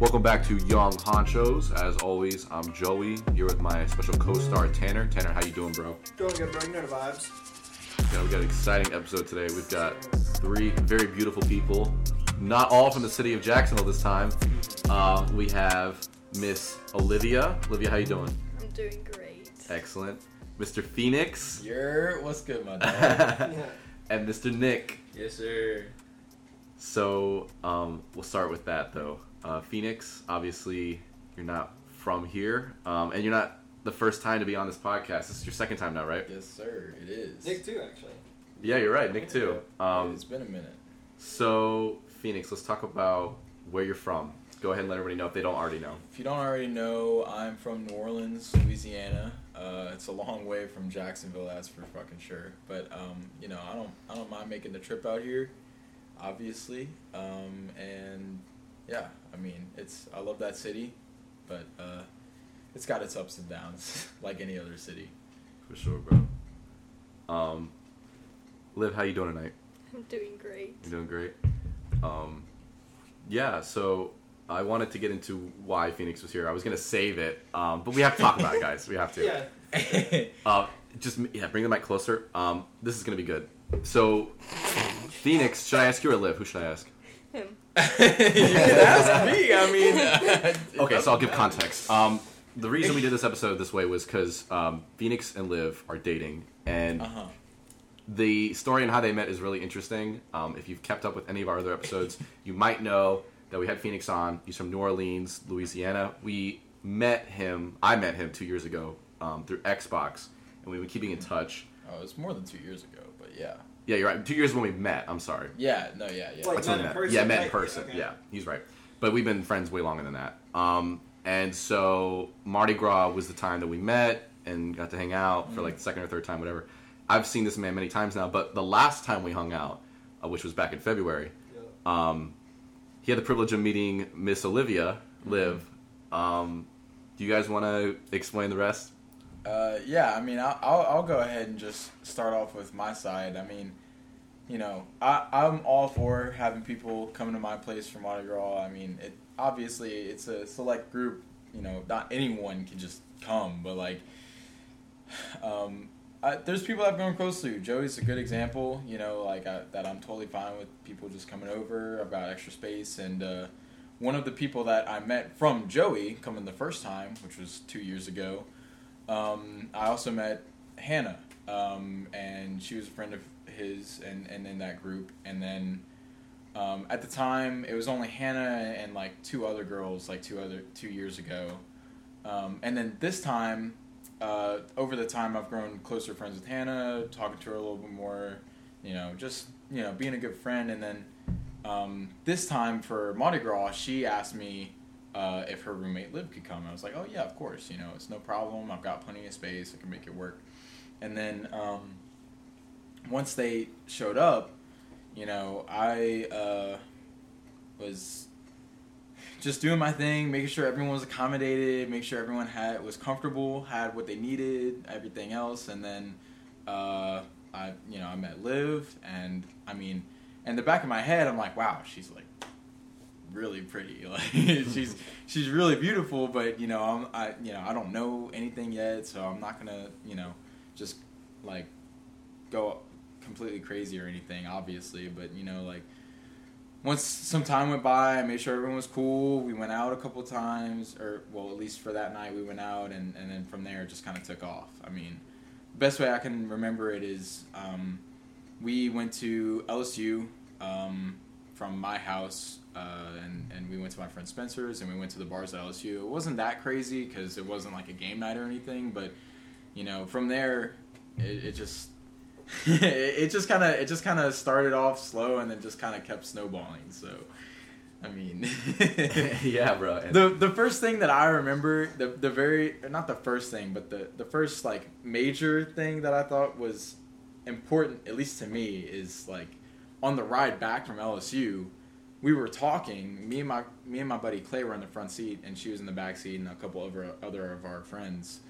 Welcome back to Young Honchos. As always, I'm Joey. Here with my special co-star, Tanner. Tanner, how you doing, bro? Doing good, bro. You know the vibes. Yeah, we got an exciting episode today. We've got three very beautiful people, not all from the city of Jacksonville this time. We have Miss Olivia. Olivia, how you doing? I'm doing great. Excellent. Mr. Phoenix. Yeah, what's good, my dad? And Mr. Nick. Yes, sir. So, we'll start with that, though. Phoenix, obviously, you're not from here, and you're not the first time to be on this podcast. This is your second time now, right? Yes, sir. It is. Nick, too, actually. Yeah, you're right. Nick, too. It's been a minute. So, Phoenix, let's talk about where you're from. Go ahead and let everybody know if they don't already know. If you don't already know, I'm from New Orleans, Louisiana. It's a long way from Jacksonville, that's for fucking sure. But, you know, I don't mind making the trip out here, obviously, and... yeah, I mean, I love that city, but it's got its ups and downs, like any other city. For sure, bro. Liv, how you doing tonight? I'm doing great. You're doing great? Yeah, so I wanted to get into why Phoenix was here. I was going to save it, but we have to talk about it, guys. We have to. Yeah. Bring the mic closer. This is going to be good. So, Phoenix, should I ask you or Liv? Who should I ask? Him. You can ask me. I mean, okay, so I'll give context. The reason we did this episode this way was because Phoenix and Liv are dating, and the story and how they met is really interesting. If you've kept up with any of our other episodes, you might know that we had Phoenix on. He's from New Orleans, Louisiana. I met him 2 years ago through Xbox, and we've been keeping in touch. Oh, it's more than 2 years ago, but yeah. Yeah, you're right. 2 years when we met. I'm sorry. Yeah, no, yeah. Like, met in person? Yeah, met in person. Okay. Yeah, he's right. But we've been friends way longer than that. And so Mardi Gras was the time that we met and got to hang out for like the second or third time, whatever. I've seen this man many times now, but the last time we hung out, which was back in February, he had the privilege of meeting Miss Olivia, Liv. Do you guys want to explain the rest? Yeah, I mean, I'll go ahead and just start off with my side. I mean, you know, I'm all for having people come to my place for Mardi Gras. I mean, obviously, it's a select group. You know, not anyone can just come, but, like, there's people I've grown close to. Joey's a good example, you know, like, that I'm totally fine with people just coming over. I've got extra space, and one of the people that I met from Joey coming the first time, which was 2 years ago, I also met Hannah, and she was a friend of his and in that group. And then, at the time it was only Hannah and like two other girls, like 2 years ago. And then this time, over the time I've grown closer friends with Hannah, talking to her a little bit more, you know, just, you know, being a good friend. And then, this time for Mardi Gras, she asked me, if her roommate Liv could come. I was like, oh yeah, of course, you know, it's no problem, I've got plenty of space, I can make it work. And then once they showed up, you know, I was just doing my thing, making sure everyone was accommodated, make sure everyone was comfortable, had what they needed, everything else. And then I met Liv, and I mean, in the back of my head I'm like, wow, she's like really pretty, like she's really beautiful, but you know, I don't know anything yet, so I'm not gonna, you know, just like go completely crazy or anything, obviously. But you know, like once some time went by, I made sure everyone was cool. We went out a couple times, or well, at least for that night we went out, and then from there it just kind of took off. I mean, the best way I can remember it is we went to LSU from my house, and we went to my friend Spencer's, and we went to the bars at LSU. It wasn't that crazy because it wasn't like a game night or anything, but you know, from there it just kind of started off slow and then just kind of kept snowballing. So I mean, yeah, bro. The first thing that I remember, the first like major thing that I thought was important, at least to me, is like on the ride back from LSU, we were talking. Me and my buddy Clay were in the front seat, and she was in the back seat, and a couple of other of our friends.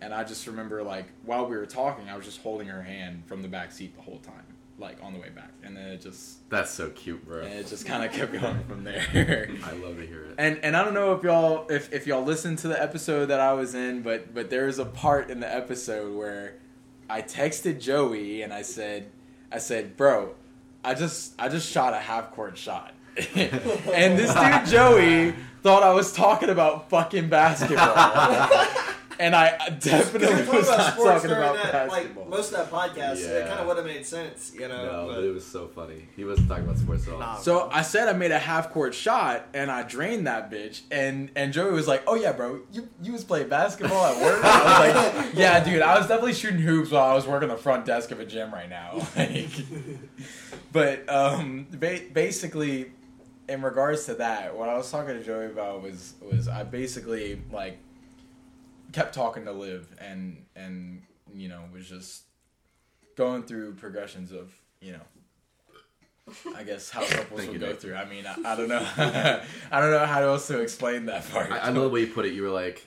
And I just remember, like, while we were talking, I was just holding her hand from the back seat the whole time, like, on the way back. And then it just... That's so cute, bro. And it just kind of kept going from there. I love to hear it. And I don't know if y'all, if y'all listened to the episode that I was in, but there was a part in the episode where I texted Joey and I said, bro, I just shot a half-court shot. And this dude, Joey, thought I was talking about fucking basketball. And I definitely was not talking about that, basketball. Like, most of that podcast, yeah. It kind of would have made sense, you know. No, but it was so funny. He wasn't talking about sports at all. Nah, so I said I made a half-court shot, and I drained that bitch. And Joey was like, oh, yeah, bro, you was playing basketball at work? I was like, yeah, dude, I was definitely shooting hoops while I was working the front desk of a gym right now. Like, but basically, in regards to that, what I was talking to Joey about was I basically, like, kept talking to Liv and you know, was just going through progressions of, you know, I guess how couples will go through. I mean, I don't know. I don't know how else to explain that part. I know the way you put it. You were like,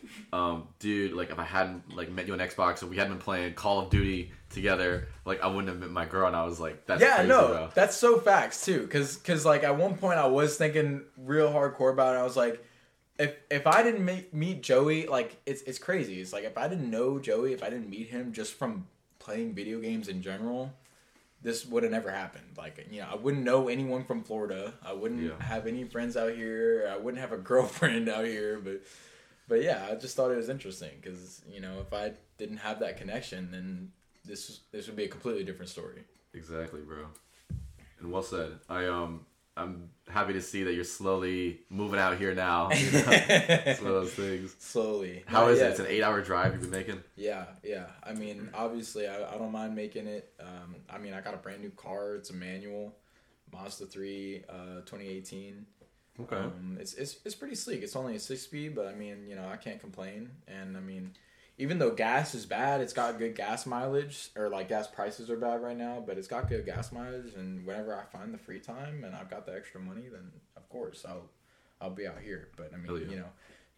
dude, like if I hadn't like met you on Xbox or we hadn't been playing Call of Duty together, like I wouldn't have met my girl. And I was like, that's yeah, crazy, no, bro. That's so facts too. Cause like at one point I was thinking real hardcore about it. I was like, If I didn't meet Joey, like, it's crazy. It's like, if I didn't know Joey, if I didn't meet him just from playing video games in general, this would have never happened. Like, you know, I wouldn't know anyone from Florida. I wouldn't have any friends out here. I wouldn't have a girlfriend out here. But yeah, I just thought it was interesting because, you know, if I didn't have that connection, then this would be a completely different story. Exactly, bro. And well said. I'm happy to see that you're slowly moving out here now. It's one of those things. Slowly. How is it? It's an 8-hour drive you've been making? Yeah, yeah. I mean, obviously, I don't mind making it. I mean, I got a brand new car. It's a manual. Mazda 3 2018. Okay. It's pretty sleek. It's only a 6-speed, but I mean, you know, I can't complain. And I mean, even though gas is bad, it's got good gas mileage, or like gas prices are bad right now, but it's got good gas mileage, and whenever I find the free time and I've got the extra money, then of course I'll be out here. But I mean, you know,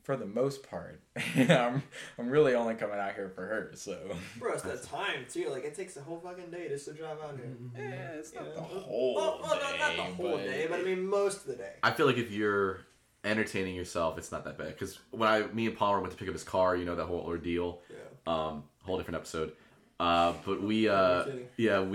for the most part, I'm really only coming out here for her, so. Bro, it's the time too, like it takes the whole fucking day just to drive out here. Yeah, it's not the whole day. Not the whole day, but I mean most of the day. I feel like if you're entertaining yourself, it's not that bad. Because when me and Palmer went to pick up his car, you know, that whole ordeal, whole different episode. But we were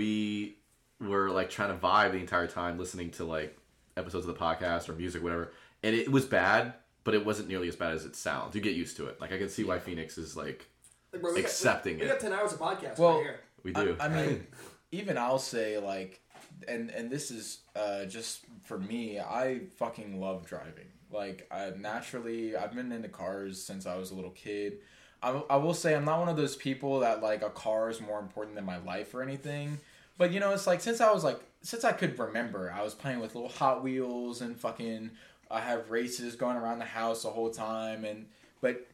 like trying to vibe the entire time, listening to like episodes of the podcast or music, whatever. And it was bad, but it wasn't nearly as bad as it sounds. You get used to it. Like I can see why Phoenix is like bro, accepting it. We got 10 hours of podcast right here. We do. I mean, even I'll say like, and this is just for me. I fucking love driving. Like, I've been into cars since I was a little kid. I will say I'm not one of those people that, like, a car is more important than my life or anything. But, you know, it's like, since I could remember, I was playing with little Hot Wheels and fucking, I have races going around the house the whole time. And,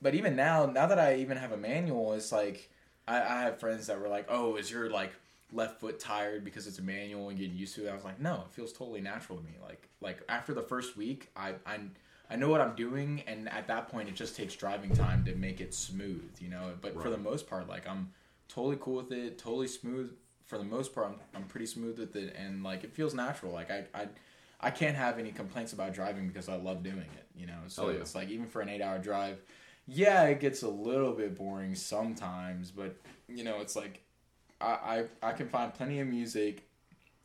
but even now that I even have a manual, it's like, I have friends that were like, oh, is your, like, left foot tired because it's a manual and getting used to it? I was like, no, it feels totally natural to me. Like after the first week, I know what I'm doing, and at that point, it just takes driving time to make it smooth, you know? But right. For the most part, like, I'm totally cool with it, totally smooth. For the most part, I'm pretty smooth with it, and, like, it feels natural. Like, I can't have any complaints about driving because I love doing it, you know? So It's like, even for an 8-hour drive, yeah, it gets a little bit boring sometimes, but, you know, it's like, I can find plenty of music.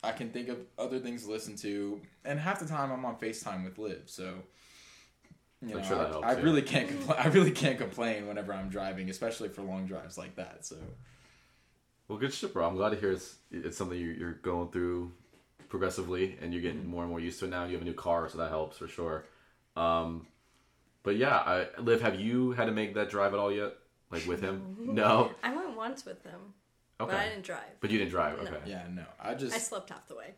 I can think of other things to listen to, and half the time, I'm on FaceTime with Liv, so... You know, sure that helps, I really can't complain whenever I'm driving, especially for long drives like that. So, well, good shit, bro. I'm glad to hear it's something you're going through progressively, and you're getting more and more used to it now. You have a new car, so that helps for sure. But yeah, Liv, have you had to make that drive at all yet? Like with him? No. I went once with him, but I didn't drive. But you didn't drive, okay? No. Yeah, no. I slept half the way.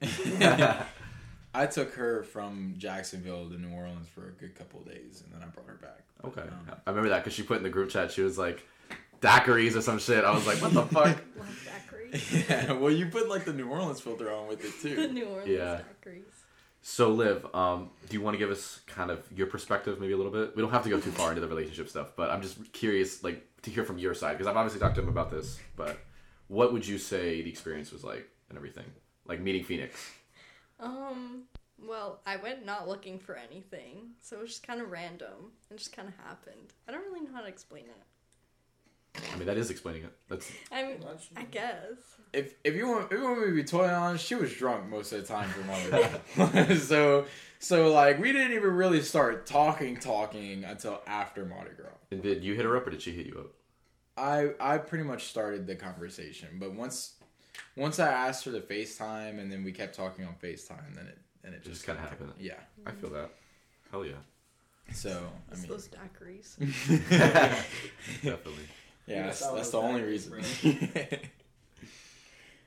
I took her from Jacksonville to New Orleans for a good couple of days, and then I brought her back. But, okay. I remember that because she put in the group chat, she was like, daiquiris or some shit. I was like, what the fuck? Daiquiris? Yeah, well, you put, like, the New Orleans filter on with it, too. The New Orleans daiquiris. So, Liv, do you want to give us kind of your perspective, maybe a little bit? We don't have to go too far into the relationship stuff, but I'm just curious, like, to hear from your side, because I've obviously talked to him about this, but what would you say the experience was like and everything? Like, meeting Phoenix. Well, I went not looking for anything, so it was just kind of random. It just kind of happened. I don't really know how to explain it. I mean, that is explaining it. That's. I guess. If you want me to be totally honest, she was drunk most of the time for Mardi Gras. So like we didn't even really start talking until after Mardi Gras. And did you hit her up or did she hit you up? I pretty much started the conversation, but once I asked her to FaceTime and then we kept talking on FaceTime, then it just kind of happened. Yeah, I feel that. Hell yeah. So I mean, those daiquiris. Definitely. Yeah, that's the only reason.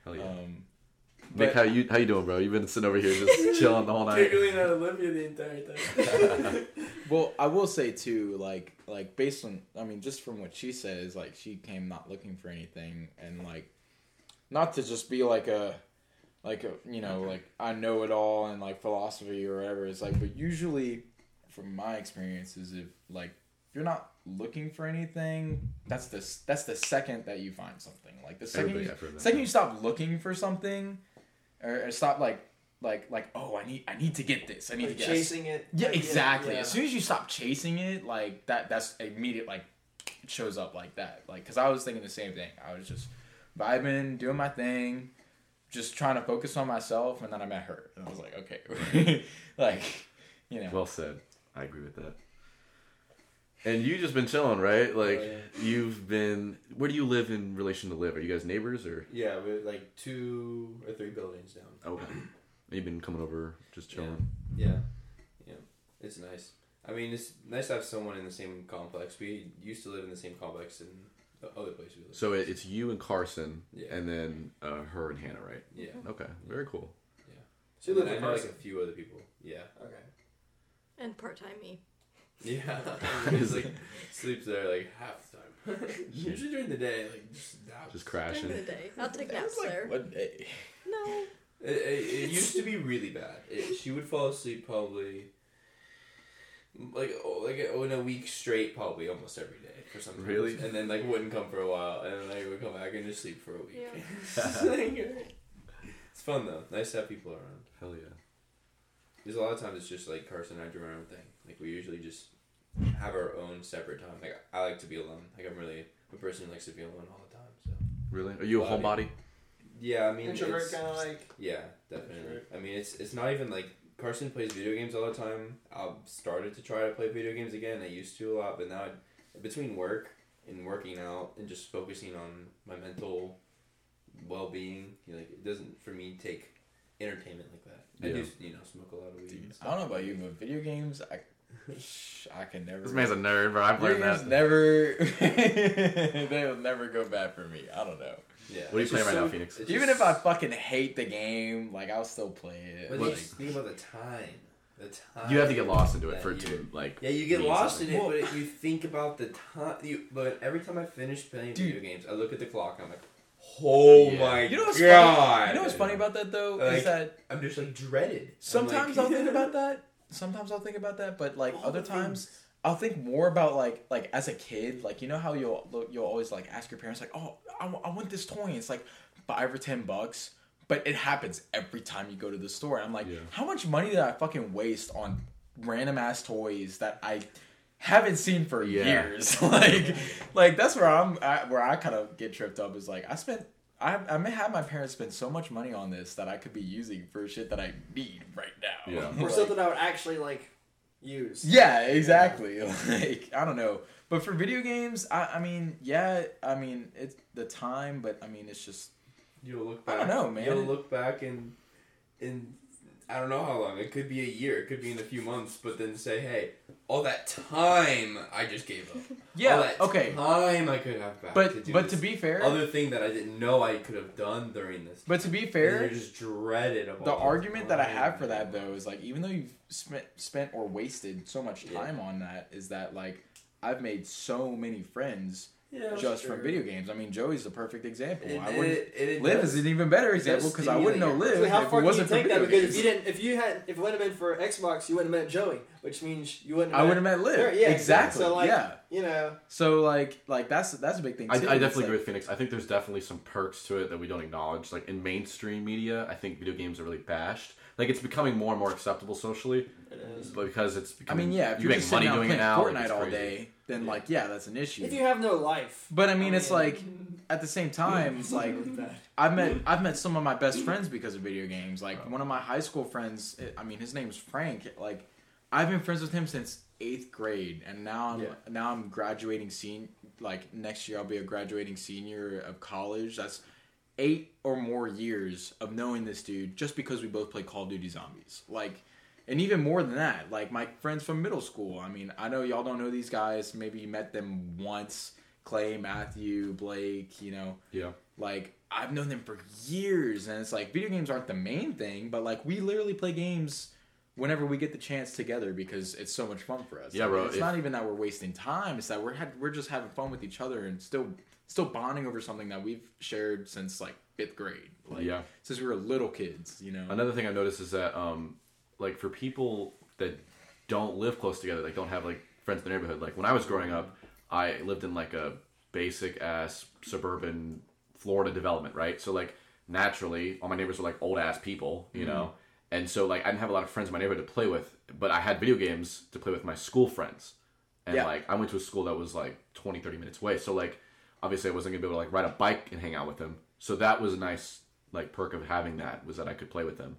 Hell yeah. Nick, how you doing, bro? You've been sitting over here just chilling the whole night. Giggling at Olivia the entire time. Well, I will say too, like based on, I mean, just from what she says, like she came not looking for anything, and like not to just be like a you know okay. like I know it all and like philosophy or whatever. It's like, but usually from my experiences, if like you're not looking for anything, that's the second that you find something. Like the second you stop looking for something. Or stop like oh I need to get this. I need like to get chasing this. It. Yeah, exactly. Yeah. As soon as you stop chasing it, like that's immediate. Like it shows up like that. Like because I was thinking the same thing. I was just vibing, doing my thing, just trying to focus on myself, and then I met her, and I was like, okay, like you know. Well said. I agree with that. And you've just been chilling, right? Like, oh, yeah. You've been... Where do you live in relation to Liv? Are you guys neighbors, or...? Yeah, we're, like, 2 or 3 buildings down. Okay. You've been coming over, just chilling? Yeah. It's nice. I mean, it's nice to have someone in the same complex. We used to live in the same complex in the other place we lived. So it's you and Carson, and then her and Hannah, right? Yeah. Okay, very cool. Yeah. So you live in Carson. Like, a few other people. Yeah. Okay. And part-time me. Yeah, just like sleeps there like half the time. Usually during the day, like just naps. Just crashing. During the day, I'll take naps like, there. What day? No. It used to be really bad. She would fall asleep probably in a week straight, probably almost every day for some reason. Really? And then like wouldn't come for a while, and then like would come back and just sleep for a week. Yeah. It's fun though. Nice to have people around. Hell yeah. Because a lot of times it's just like Carson and I do our own thing. Like we usually just have our own separate time. Like I like to be alone. Like I'm really a person who likes to be alone all the time. So really, are you a homebody? Yeah, I mean introvert kind of like. Yeah, definitely. Introvert. I mean it's not even like Carson plays video games all the time. I've started to try to play video games again. I used to a lot, but now between work and working out and just focusing on my mental well-being, you know, like it doesn't for me take entertainment like that. Yeah. I do, you know, smoke a lot of weed. Dude, I don't know about you, but video games, I can never. This man's a nerd, bro. I've learned that. They will never go bad for me. I don't know. Yeah. What are you playing right now, Phoenix? Even if I fucking hate the game, like I'll still play it. But just think about the time. You have to get lost into it for it to like. Yeah, you get lost in it, but if you think about the time. But every time I finish playing video games, I look at the clock. And I'm like. Oh yeah. My you know what's God. Funny? You know what's funny about that though? Like, is that I'm just like dreaded. Sometimes like, I'll think about that. But like other times I'll think more about like as a kid, like you know how you'll always like ask your parents like, oh, I want this toy and it's like $5 or $10, but it happens every time you go to the store. And I'm like, how much money did I fucking waste on random ass toys that I haven't seen for years. Like that's where I kind of get tripped up is like I may have my parents spend so much money on this that I could be using for shit that I need right now. Yeah. Or like, something I would actually like use. Yeah, exactly. Yeah. Like I don't know. But for video games, I mean it's the time, but I mean it's just you'll look back. I don't know, man. You'll look back and I don't know how long. It could be a year. It could be in a few months. But then say, hey, all that time I just gave up. Yeah. All that time I could have back. But to be fair, other thing that I didn't know I could have done during this. But to be fair, you're just dreaded. About the argument that I have for that though is like, even though you've spent or wasted so much time on that, is that like I've made so many friends just from video games. I mean, Joey's the perfect example. Liv is an even better example because I wouldn't know Liv if it wasn't for video games. Because if it wouldn't have been for Xbox, you wouldn't have met Joey, which means you wouldn't. I wouldn't have met Liv. Sure, yeah, exactly. So that's a big thing. Too. I definitely agree with Phoenix. I think there's definitely some perks to it that we don't acknowledge. Like in mainstream media, I think video games are really bashed. Like it's becoming more and more acceptable socially. It is. Because it's becoming. I mean, yeah, if you make money doing it now, Fortnite all day. Then, that's an issue. If you have no life. But, I mean, it's like, at the same time, it's like, I've met some of my best friends because of video games. Like, one of my high school friends, his name's Frank. Like, I've been friends with him since 8th grade. And now I'm graduating senior. Like, next year I'll be a graduating senior of college. That's 8 or more years of knowing this dude just because we both play Call of Duty Zombies. Like... And even more than that, like my friends from middle school. I mean, I know y'all don't know these guys. Maybe you met them once. Clay, Matthew, Blake, Yeah. Like, I've known them for years. And it's like, video games aren't the main thing. But, like, we literally play games whenever we get the chance together because it's so much fun for us. Yeah, bro. It's not even that we're wasting time. It's that we're just having fun with each other and still bonding over something that we've shared since, like, 5th grade. Like, since we were little kids, Another thing I noticed is that... Like, for people that don't live close together, like, don't have, like, friends in the neighborhood. Like, when I was growing up, I lived in, like, a basic-ass suburban Florida development, right? So, like, naturally, all my neighbors were, like, old-ass people, you know? And so, like, I didn't have a lot of friends in my neighborhood to play with, but I had video games to play with my school friends. And, I went to a school that was, like, 20, 30 minutes away. So, like, obviously I wasn't going to be able to, like, ride a bike and hang out with them. So that was a nice, like, perk of having that, was that I could play with them.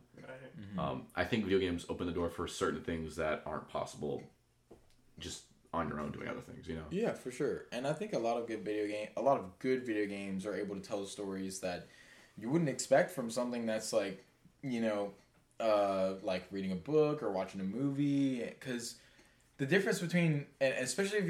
Mm-hmm. I think video games open the door for certain things that aren't possible just on your own doing other things, Yeah, for sure. And I think a lot of good video games are able to tell stories that you wouldn't expect from something that's like, like reading a book or watching a movie, because the difference between, and especially if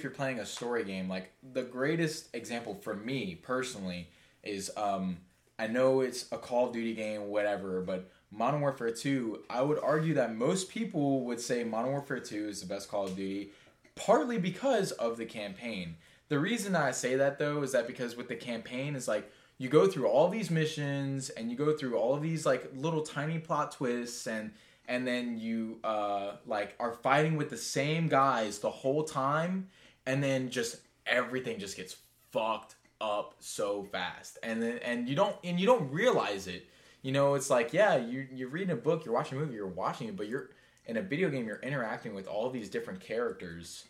you're playing a story game, like the greatest example for me personally is I know it's a Call of Duty game, whatever, but Modern Warfare 2, I would argue that most people would say Modern Warfare 2 is the best Call of Duty, partly because of the campaign. The reason I say that, though, is that because with the campaign, is like, you go through all these missions, and you go through all of these, like, little tiny plot twists, and then you, like, are fighting with the same guys the whole time, and then just everything just gets fucked up so fast, and you don't realize it. It's like, you're reading a book, you're watching a movie, you're watching it, but you're in a video game, you're interacting with all these different characters,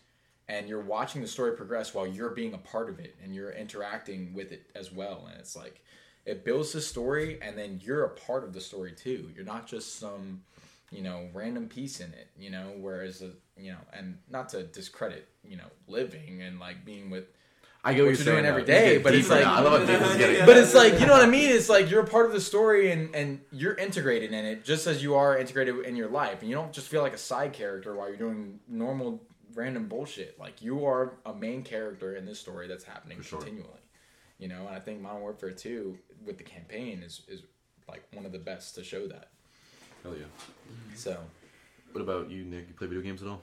and you're watching the story progress while you're being a part of it, and you're interacting with it as well. And it's like, it builds the story, and then you're a part of the story too. You're not just some random piece in it. Whereas and not to discredit living and like being with. I get what you're doing every day, but it's like, you know what I mean? It's like you're a part of the story and you're integrated in it just as you are integrated in your life. And you don't just feel like a side character while you're doing normal random bullshit. Like, you are a main character in this story that's happening continually. And I think Modern Warfare 2 with the campaign is like one of the best to show that. Hell yeah. So, what about you, Nick? You play video games at all?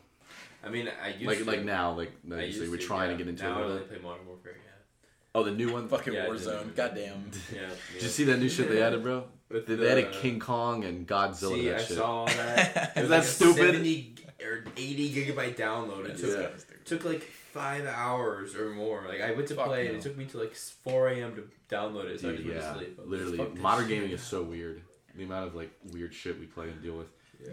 I mean, I used to. Like now, like obviously we're trying to get into it. I don't really play Modern Warfare yet. Oh, the new one? Fucking Warzone. Goddamn. Yeah. Did you see that new shit they added, bro? They added King Kong and Godzilla and that shit. I saw all that. Is that like stupid? 70 or 80 gigabyte download. It took like 5 hours or more. Like, I went to play and it took me to like 4 a.m. to download it. So I could go to sleep. Literally. Modern gaming is so weird. The amount of like weird shit we play and deal with. Yeah.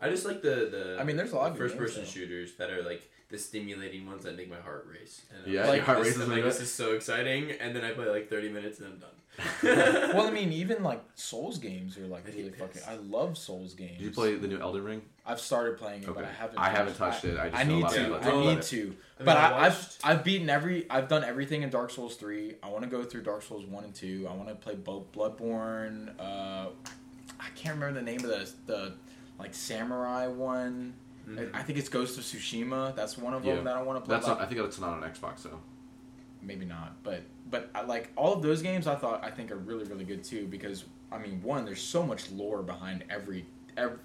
I just like there's a lot of first-person shooters that are, like, the stimulating ones that make my heart race. And yeah, like, your heart races. This is so exciting, and then I play, like, 30 minutes, and I'm done. Well, I mean, even, like, Souls games are, like, really fucking... I love Souls games. Did you play the new Elden Ring? I've started playing it, but I haven't touched it. I need to. But I've beaten I've done everything in Dark Souls 3. I want to go through Dark Souls 1 and 2. I want to play both Bloodborne. I can't remember the name of the like samurai one. Mm-hmm. I think it's Ghost of Tsushima. That's one of them that I want to play. I think it's not on Xbox though. Maybe not, but I, like all of those games, I think are really really good too, because I mean, one, there's so much lore behind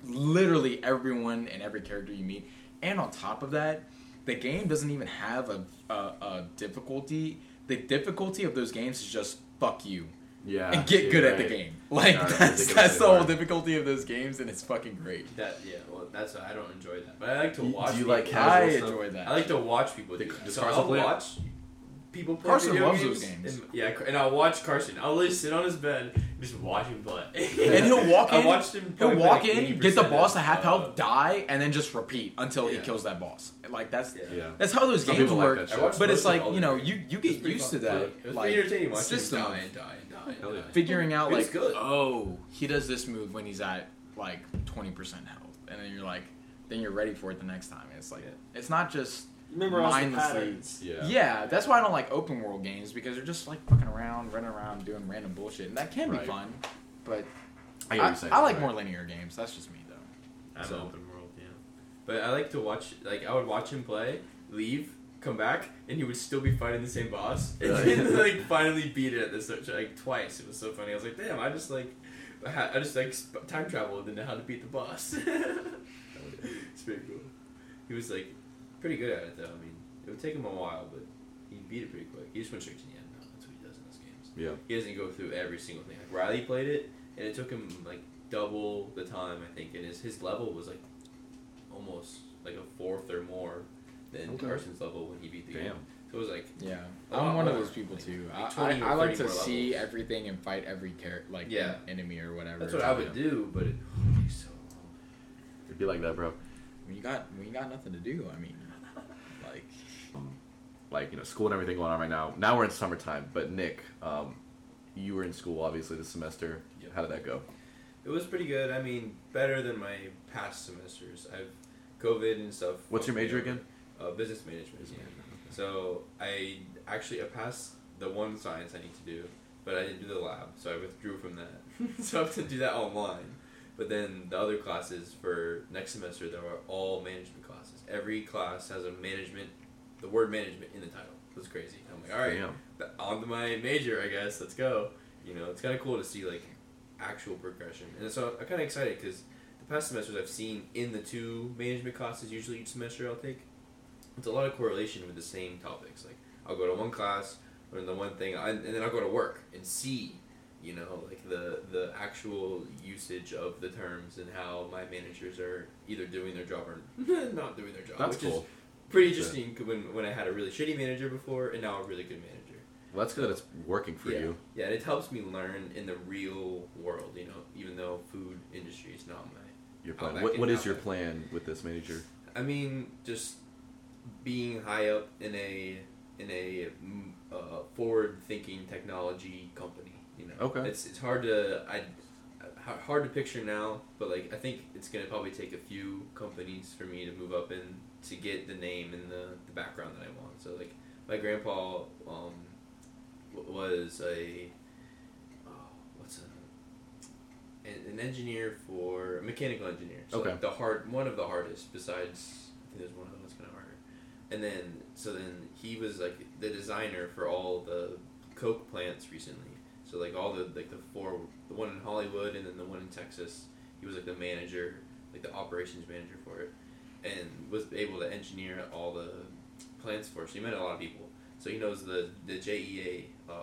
literally everyone and every character you meet, and on top of that, the game doesn't even have a difficulty. The difficulty of those games is just fuck you. Yeah, and get good at the game. Like, that's the whole difficulty of those games, and it's fucking great. That's I don't enjoy that, but I like to watch. Do you like casual stuff? I enjoy that. I like to watch people do it. So I'll watch people play. Carson loves those games. Yeah, and I'll watch Carson. I'll literally sit on his bed and just watch him play. And he'll walk in. I watched him. He'll walk in, get the boss to half health, die, and then just repeat until he kills that boss. Like that's how those games work. But it's like, you know, you get used to that. Like system and die. Yeah. Figuring out, like, oh, he does this move when he's at like 20% health, and then you're like, then you're ready for it the next time. And it's like, it's not just mindlessly. Yeah, that's why I don't like open world games, because they're just like fucking around, running around, doing random bullshit, and that can be fun. But I like more linear games. That's just me though. I'm open world, yeah. But I like to watch. Like, I would watch him play, leave, come back, and he would still be fighting the same boss, and then like finally beat it at this like twice. It was so funny. I was like, damn, I just time traveled into how to beat the boss. It's pretty cool. He was like pretty good at it though. I mean, it would take him a while, but he beat it pretty quick. He just went straight to the end. No, that's what he does in those games. Yeah, he doesn't go through every single thing. Like, Riley played it, and it took him like double the time, I think, and his level was like almost like a fourth or more than Carson's level when he beat the game. So it was like, yeah, I'm one of those people too. I like to see everything and fight every character, like enemy or whatever. That's what I would do, but it would be so long. It'd be like that, bro. When you got nothing to do, I mean, like you know, school and everything going on right now. Now we're in summertime, but Nick, you were in school obviously this semester. Yeah. How did that go? It was pretty good. I mean, better than my past semesters. I've COVID and stuff. What's your major again? Business management. Yeah. So I passed the one science I need to do, but I didn't do the lab, so I withdrew from that. So I have to do that online. But then the other classes for next semester, there are all management classes. Every class has a management, the word management in the title. That's crazy. I'm like, all right, on to my major, I guess. Let's go. You know, it's kind of cool to see like actual progression, and so I'm kind of excited because the past semesters I've seen in the two management classes usually each semester I'll take. It's a lot of correlation with the same topics. Like, I'll go to one class, learn the one thing, and then I'll go to work and see, you know, like the actual usage of the terms and how my managers are either doing their job or not doing their job. That's which cool. Is pretty interesting when I had a really shitty manager before and now a really good manager. Well, that's good that it's working for you. Yeah, and it helps me learn in the real world, you know, even though food industry is not my... Your plan. What is your plan with this manager? I mean, just... being high up in a forward-thinking technology company, you know. Okay. It's hard to picture now, but like I think it's gonna probably take a few companies for me to move up and to get the name and the background that I want. So like my grandpa was a mechanical engineer. So okay. Like one of the hardest besides. There's one of them that's kind of harder. And then, he was, like, the designer for all the Coke plants recently. So, like, all the four, the one in Hollywood and then the one in Texas, he was, like, the manager, like, the operations manager for it. And was able to engineer all the plants for it. So he met a lot of people. So he knows the JEA, I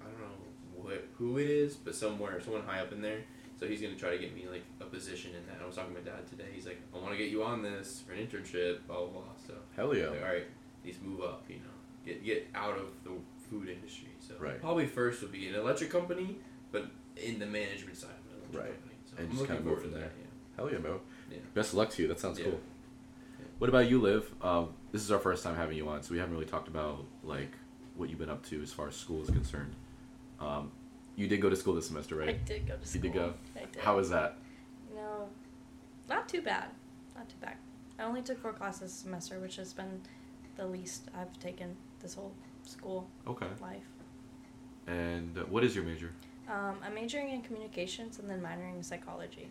don't know who it is, but someone high up in there. So he's going to try to get me, like, a position in that. I was talking to my dad today. He's like, I want to get you on this for an internship, blah, blah, blah. So hell yeah. Like, all right, at least move up, you know. Get out of the food industry. So probably first would be an electric company, but in the management side of an electric company. So and I'm just kind of move from there. Yeah. Hell yeah, bro. Yeah. Best of luck to you. That sounds cool. Yeah. What about you, Liv? This is our first time having you on, so we haven't really talked about, like, what you've been up to as far as school is concerned. You did go to school this semester, right? I did go to school. You did go? I did. How was that? You know, not too bad. Not too bad. I only took 4 classes this semester, which has been the least I've taken this whole school life. And what is your major? I'm majoring in communications and then minoring in psychology.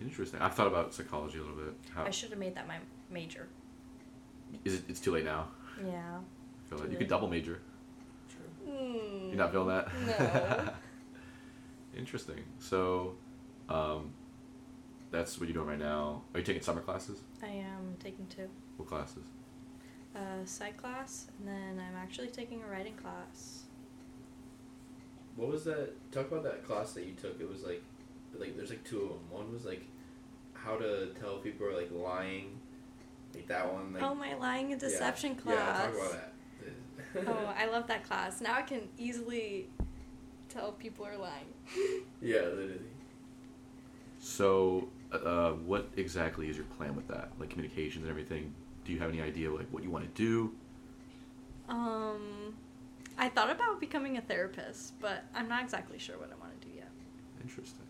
Interesting. I've thought about psychology a little bit. I should have made that my major. It's too late now. Yeah. I feel like you could double major. You're not feeling that? No. Interesting. So, that's what you're doing right now. Are you taking summer classes? I am taking 2. What classes? Psych class, and then I'm actually taking a writing class. What was that? Talk about that class that you took. It was like there's like two of them. One was like how to tell people are like lying, like that one. Like, oh, my lying and deception class. Yeah, talk about that. Oh, I love that class. Now I can easily tell people are lying. Yeah, literally. So, what exactly is your plan with that? Like communications and everything. Do you have any idea like what you want to do? I thought about becoming a therapist, but I'm not exactly sure what I want to do yet. Interesting.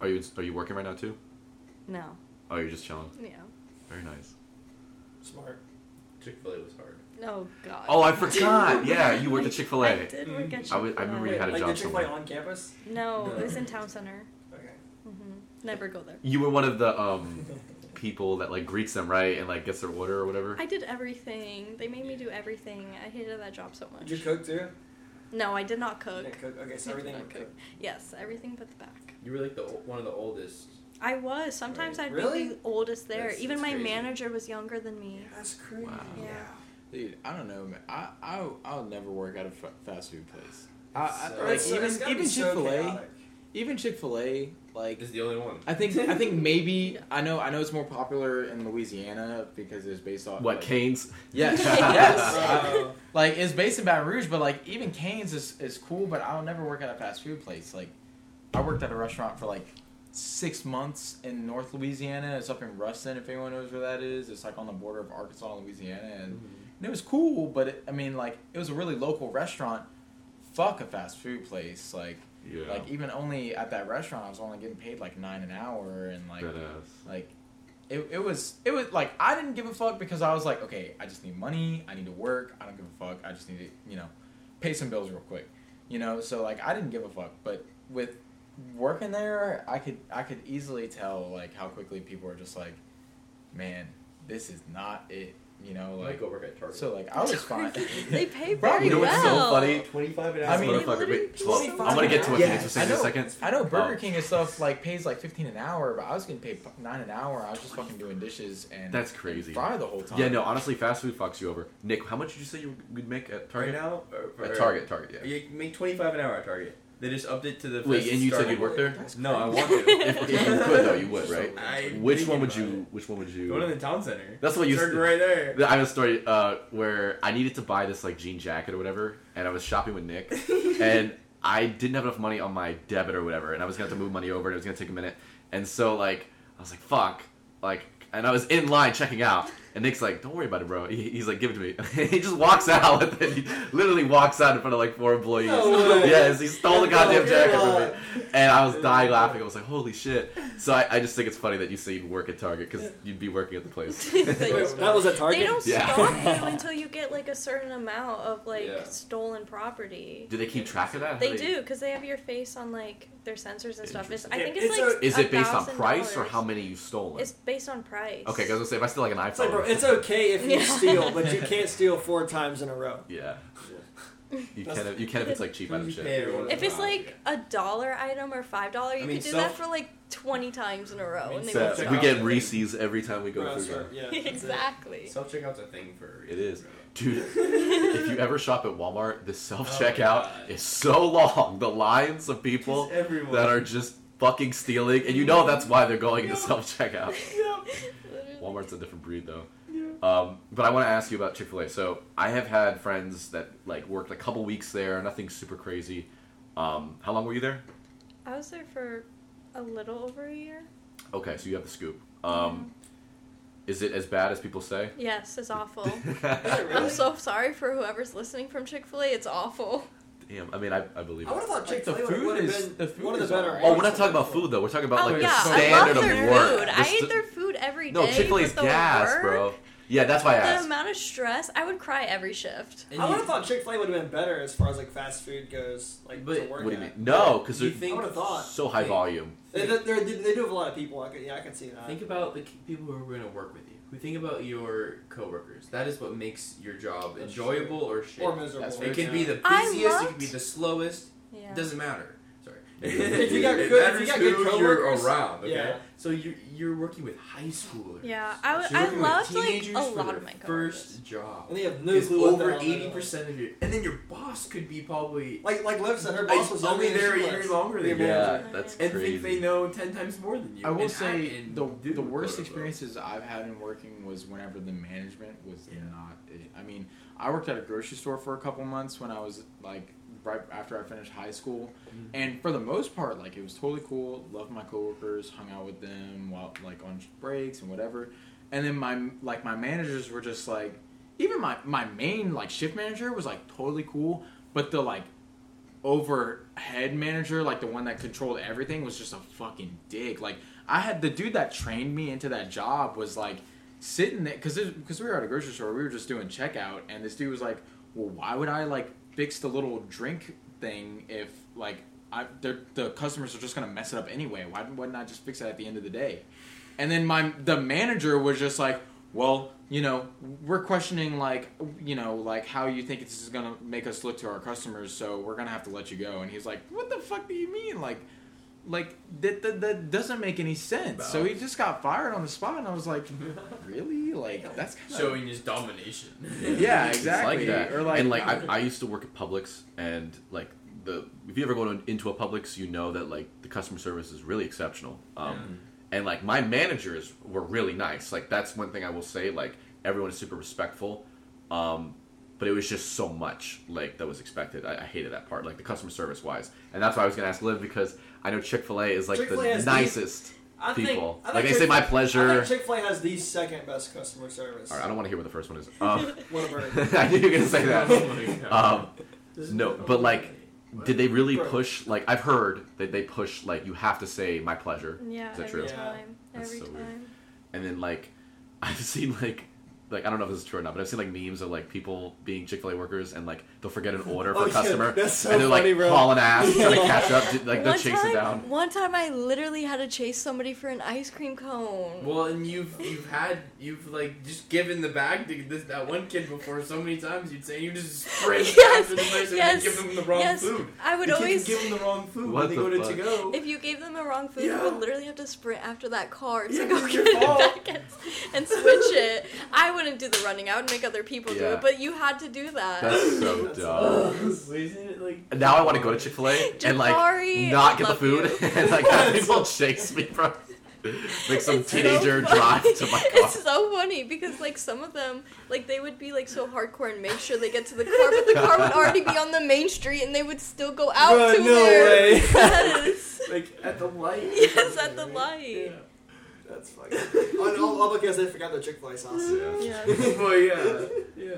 Are you working right now too? No. Oh, you're just chilling? Yeah. Very nice. Smart. Chick-fil-A was hard. Oh, God. Oh, I forgot. Yeah, you worked at Chick-fil-A. I did work at Chick-fil-A. I remember you had a job somewhere. Like, did Chick-fil-A on campus? No, it was in Town Center. Okay. Mm-hmm. Never go there. You were one of the people that, like, greets them, right, and, like, gets their order or whatever? I did everything. They made me do everything. I hated that job so much. Did you cook, too? No, I did not cook. You didn't cook? Okay, so everything but cook. Yes, everything but the back. You were, like, one of the oldest. I was. Sometimes right. I'd really? Be the oldest there. That's even my crazy. Manager was younger than me. Yeah, that's crazy. Wow. Yeah. Dude, I don't know, man. I'll never work at a fast food place. Even Chick-fil-A. So even Chick-fil-A, like, is the only one. I think maybe yeah. I know it's more popular in Louisiana because it's based off what like, Cane's. Yes, yes. Like it's based in Baton Rouge, but like even Cane's is cool. But I'll never work at a fast food place. Like I worked at a restaurant for like 6 months in North Louisiana. It's up in Ruston, if anyone knows where that is. It's like on the border of Arkansas and Louisiana, and it was cool, but it was a really local restaurant. Fuck a fast food place, like, yeah. Like even only at that restaurant, I was only getting paid like $9 an hour, and like, badass. Like, it was like I didn't give a fuck because I was like, okay, I just need money, I need to work, I don't give a fuck, I just need to pay some bills real quick, So like I didn't give a fuck, but with working there, I could easily tell like how quickly people are just like, man, this is not it. Like go work at Target. So like I was fine. They pay pretty well. What's so funny? 25 an hour. I mean, wait, 12. I'm gonna get to it in just a second. I know Burger King and stuff like pays like 15 an hour, but I was getting paid 9 an hour. I was just fucking doing dishes and that's crazy. Fry the whole time. Yeah, no, honestly, fast food fucks you over. Nick, how much did you say you would make at Target now? At Target, yeah. You make 25 an hour at Target. They just upped it to the. Wait, and you said you'd work there? No, I want to. If you could, though, you would, right? Which one would you? Go to the Town Center. That's what you said right there. I have a story where I needed to buy this like jean jacket or whatever, and I was shopping with Nick, and I didn't have enough money on my debit or whatever, and I was gonna have to move money over, and it was gonna take a minute, and so like I was like, fuck, like, and I was in line checking out. And Nick's like, don't worry about it, bro. He's like, give it to me. And he just walks out. And then he literally walks out in front of like 4 employees. No yes, he stole the goddamn jacket from me. And I was dying laughing. I was like, holy shit. So I just think it's funny that you say you'd work at Target because you'd be working at the place. That was at Target. They don't stock you until you get like a certain amount of like stolen property. Do they keep track of that? They do because they have your face on like their sensors and stuff. Is it based on price or how many you've stolen? It's based on price. Okay, because I was going to say, if I steal like an iPhone. It's okay if you steal, but you can't steal 4 times in a row. Yeah. You can if it's like cheap item shit. If it's like $1 item or $5, you could do that for like 20 times in a row. We get Reese's every time we go through. Yeah, exactly. Self checkout's a thing for a reason. It is. Dude, if you ever shop at Walmart, the self checkout is so long. The lines of people that are just fucking stealing, and that's why they're going into self checkout. Walmart's a different breed, though. Yeah. But I want to ask you about Chick-fil-A. So I have had friends that like worked a couple weeks there, nothing super crazy. How long were you there? I was there for a little over a year. Okay, so you have the scoop. Is it as bad as people say? Yes, it's awful. Is it really? I'm so sorry for whoever's listening from Chick-fil-A. It's awful. Damn, I believe it. I would have thought Chick-fil-A the food one of the better. Oh, we're not talking about food, though. We're talking about like the standard of work. I ate their food every day. No, Chick-fil-A's gas, bro. Yeah, that's why I asked. The amount of stress, I would cry every shift. I would have thought Chick-fil-A would have been better as far as like fast food goes, like to work. What do you mean? No, because they're so high volume. They do have a lot of people. I can see that. Think about the people who are going to work with you. We think about your coworkers. That is what makes your job enjoyable or shit. Or miserable. It can be the busiest. It can be the slowest. Yeah. It doesn't matter. Sorry. If you got good coworkers, you're around. Okay? Yeah. So you're working with high schoolers. Yeah, I loved a lot of my coworkers. First job. And they have no clue over 80% of your, and then your boss could be probably like Liv said, her boss was only there a year longer than you. Yeah, that's crazy. And think they know 10 times more than you. I will say the worst experiences I've had in working was whenever the management was not. I mean, I worked at a grocery store for a couple months when I was like. Right after I finished high school, and for the most part, like it was totally cool. Loved my coworkers, hung out with them while like on breaks and whatever. And then my managers were just like, even my main like shift manager was like totally cool, but the like overhead manager, like the one that controlled everything, was just a fucking dick. Like I had the dude that trained me into that job was like sitting there because we were at a grocery store, we were just doing checkout, and this dude was like, well, why would I like fix the little drink thing if like the customers are just gonna mess it up anyway? Why wouldn't I just fix it at the end of the day? And then the manager was just like, well, you know, we're questioning like, you know, like how you think this is gonna make us look to our customers, so we're gonna have to let you go. And he's like, what the fuck do you mean? Like that doesn't make any sense. Wow. So he just got fired on the spot, and I was like, really? Like that's kind of showing his domination. Yeah, exactly. Like that. Or like, and like I used to work at Publix, and like if you ever go into a Publix, you know that like the customer service is really exceptional. And like my managers were really nice. Like that's one thing I will say. Like everyone is super respectful. But it was just so much like that was expected. I hated that part, like the customer service wise, and that's why I was gonna ask Liv, because I know Chick-fil-A is like Chick-fil-A the nicest people. I think like they say, my pleasure. I think Chick-fil-A has the second best customer service. All right, I don't want to hear what the first one is. I knew you were gonna say that. No, but like, did they really push? Like I've heard that they push like you have to say my pleasure. Yeah, is that true? Time. That's every so time. Weird. And then like I've seen like I don't know if this is true or not, but I've seen like memes of like people being Chick-fil-A workers and like they'll forget an order for a customer, that's so and they're like hauling ass trying to catch up, like they're chasing down. One time, I literally had to chase somebody for an ice cream cone. Well, and you've like just given the bag to that one kid before so many times. You'd say you just sprint after the person and give them the wrong food. I would always give them the wrong food when they go to go. If you gave them the wrong food, you would literally have to sprint after that car to go get it back and switch it. I wouldn't do the running. I would make other people do it, but you had to do that. That's so dumb. Like, now I want to go to Chick-fil-A and like not get the food and like have people chase me from like some teenager drive to my car. It's so funny because like some of them like they would be like so hardcore and make sure they get to the car, but the car would already be on the main street and they would still go out to their yes. Like at the light. Yes, at the light. Yeah. That's fucking all because they forgot their Chick-fil-A sauce. Yeah. Well, yeah.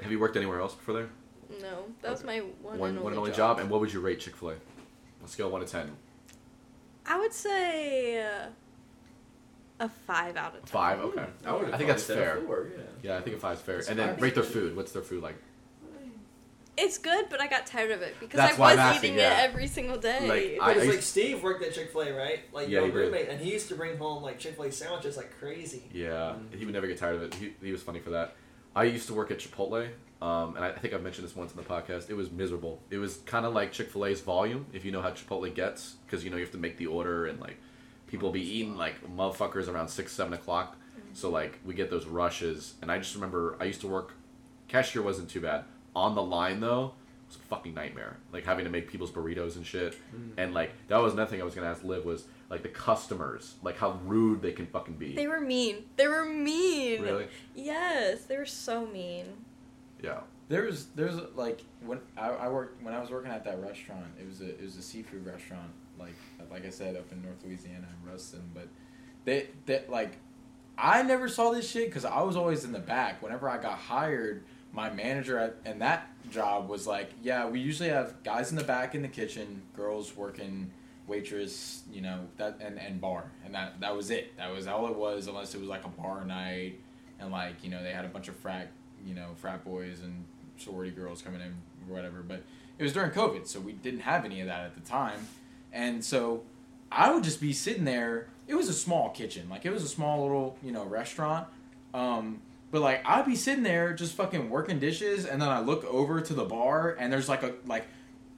Have you worked anywhere else before there? No. That was my one and only job. And what would you rate Chick-fil-A? On a scale of 1 to 10. I would say a 5 out of 10. 5, okay. I think that's fair. Yeah, I think a 5 is fair. That's and then rate their food. What's their food like? It's good, but I got tired of it because I was eating it every single day. Like, it's like Steve worked at Chick-fil-A, right? Like your roommate, and he used to bring home like Chick-fil-A sandwiches like crazy. Yeah, he would never get tired of it. He was funny for that. I used to work at Chipotle, and I think I've mentioned this once in the podcast. It was miserable. It was kind of like Chick-fil-A's volume, if you know how Chipotle gets, because you know you have to make the order, and like people be eating like motherfuckers around 6, 7 o'clock. So like we get those rushes, and I just remember I used to work. Cashier wasn't too bad. On the line, though, it was a fucking nightmare. Like, having to make people's burritos and shit. And, like, that was another thing I was going to ask Liv was, like, the customers. Like, how rude they can fucking be. They were mean. Really? Yes. They were so mean. Yeah. There's like, when I was working at that restaurant, it was a seafood restaurant, like I said, up in North Louisiana in Ruston. But they like, I never saw this shit because I was always in the back. Whenever I got hired, my manager and that job was like, yeah, we usually have guys in the back in the kitchen, girls working waitress, you know, that and bar. And that was it. That was all it was, unless it was like a bar night. And like, you know, they had a bunch of frat boys and sorority girls coming in or whatever. But it was during COVID, so we didn't have any of that at the time. And so I would just be sitting there. It was a small kitchen. Like, it was a small little, you know, restaurant. But, like, I'd be sitting there just fucking working dishes, and then I look over to the bar, and there's, like, a like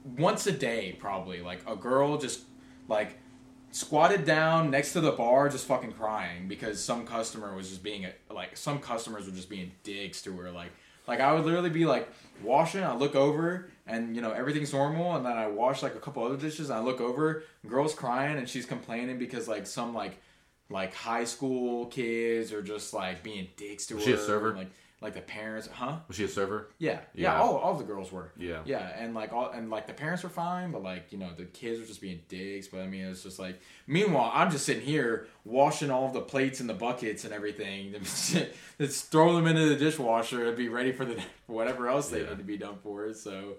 once a day, probably, like, a girl just, like, squatted down next to the bar just fucking crying because some customer was just being, some customers were just being dicks to her, like, I would literally be, like, washing, I look over, and, you know, everything's normal, and then I wash, like, a couple other dishes, and I look over, girl's crying, and she's complaining because, like, some, like, high school kids are just, like, being dicks to her. Was she a server? And, like the parents, huh? Was she a server? Yeah. All the girls were. Yeah, and like all, and like the parents were fine, but like you know the kids were just being dicks. But I mean, it's just like. Meanwhile, I'm just sitting here washing all of the plates and the buckets and everything. Just throw them into the dishwasher and be ready for the whatever else they need to be done for. So,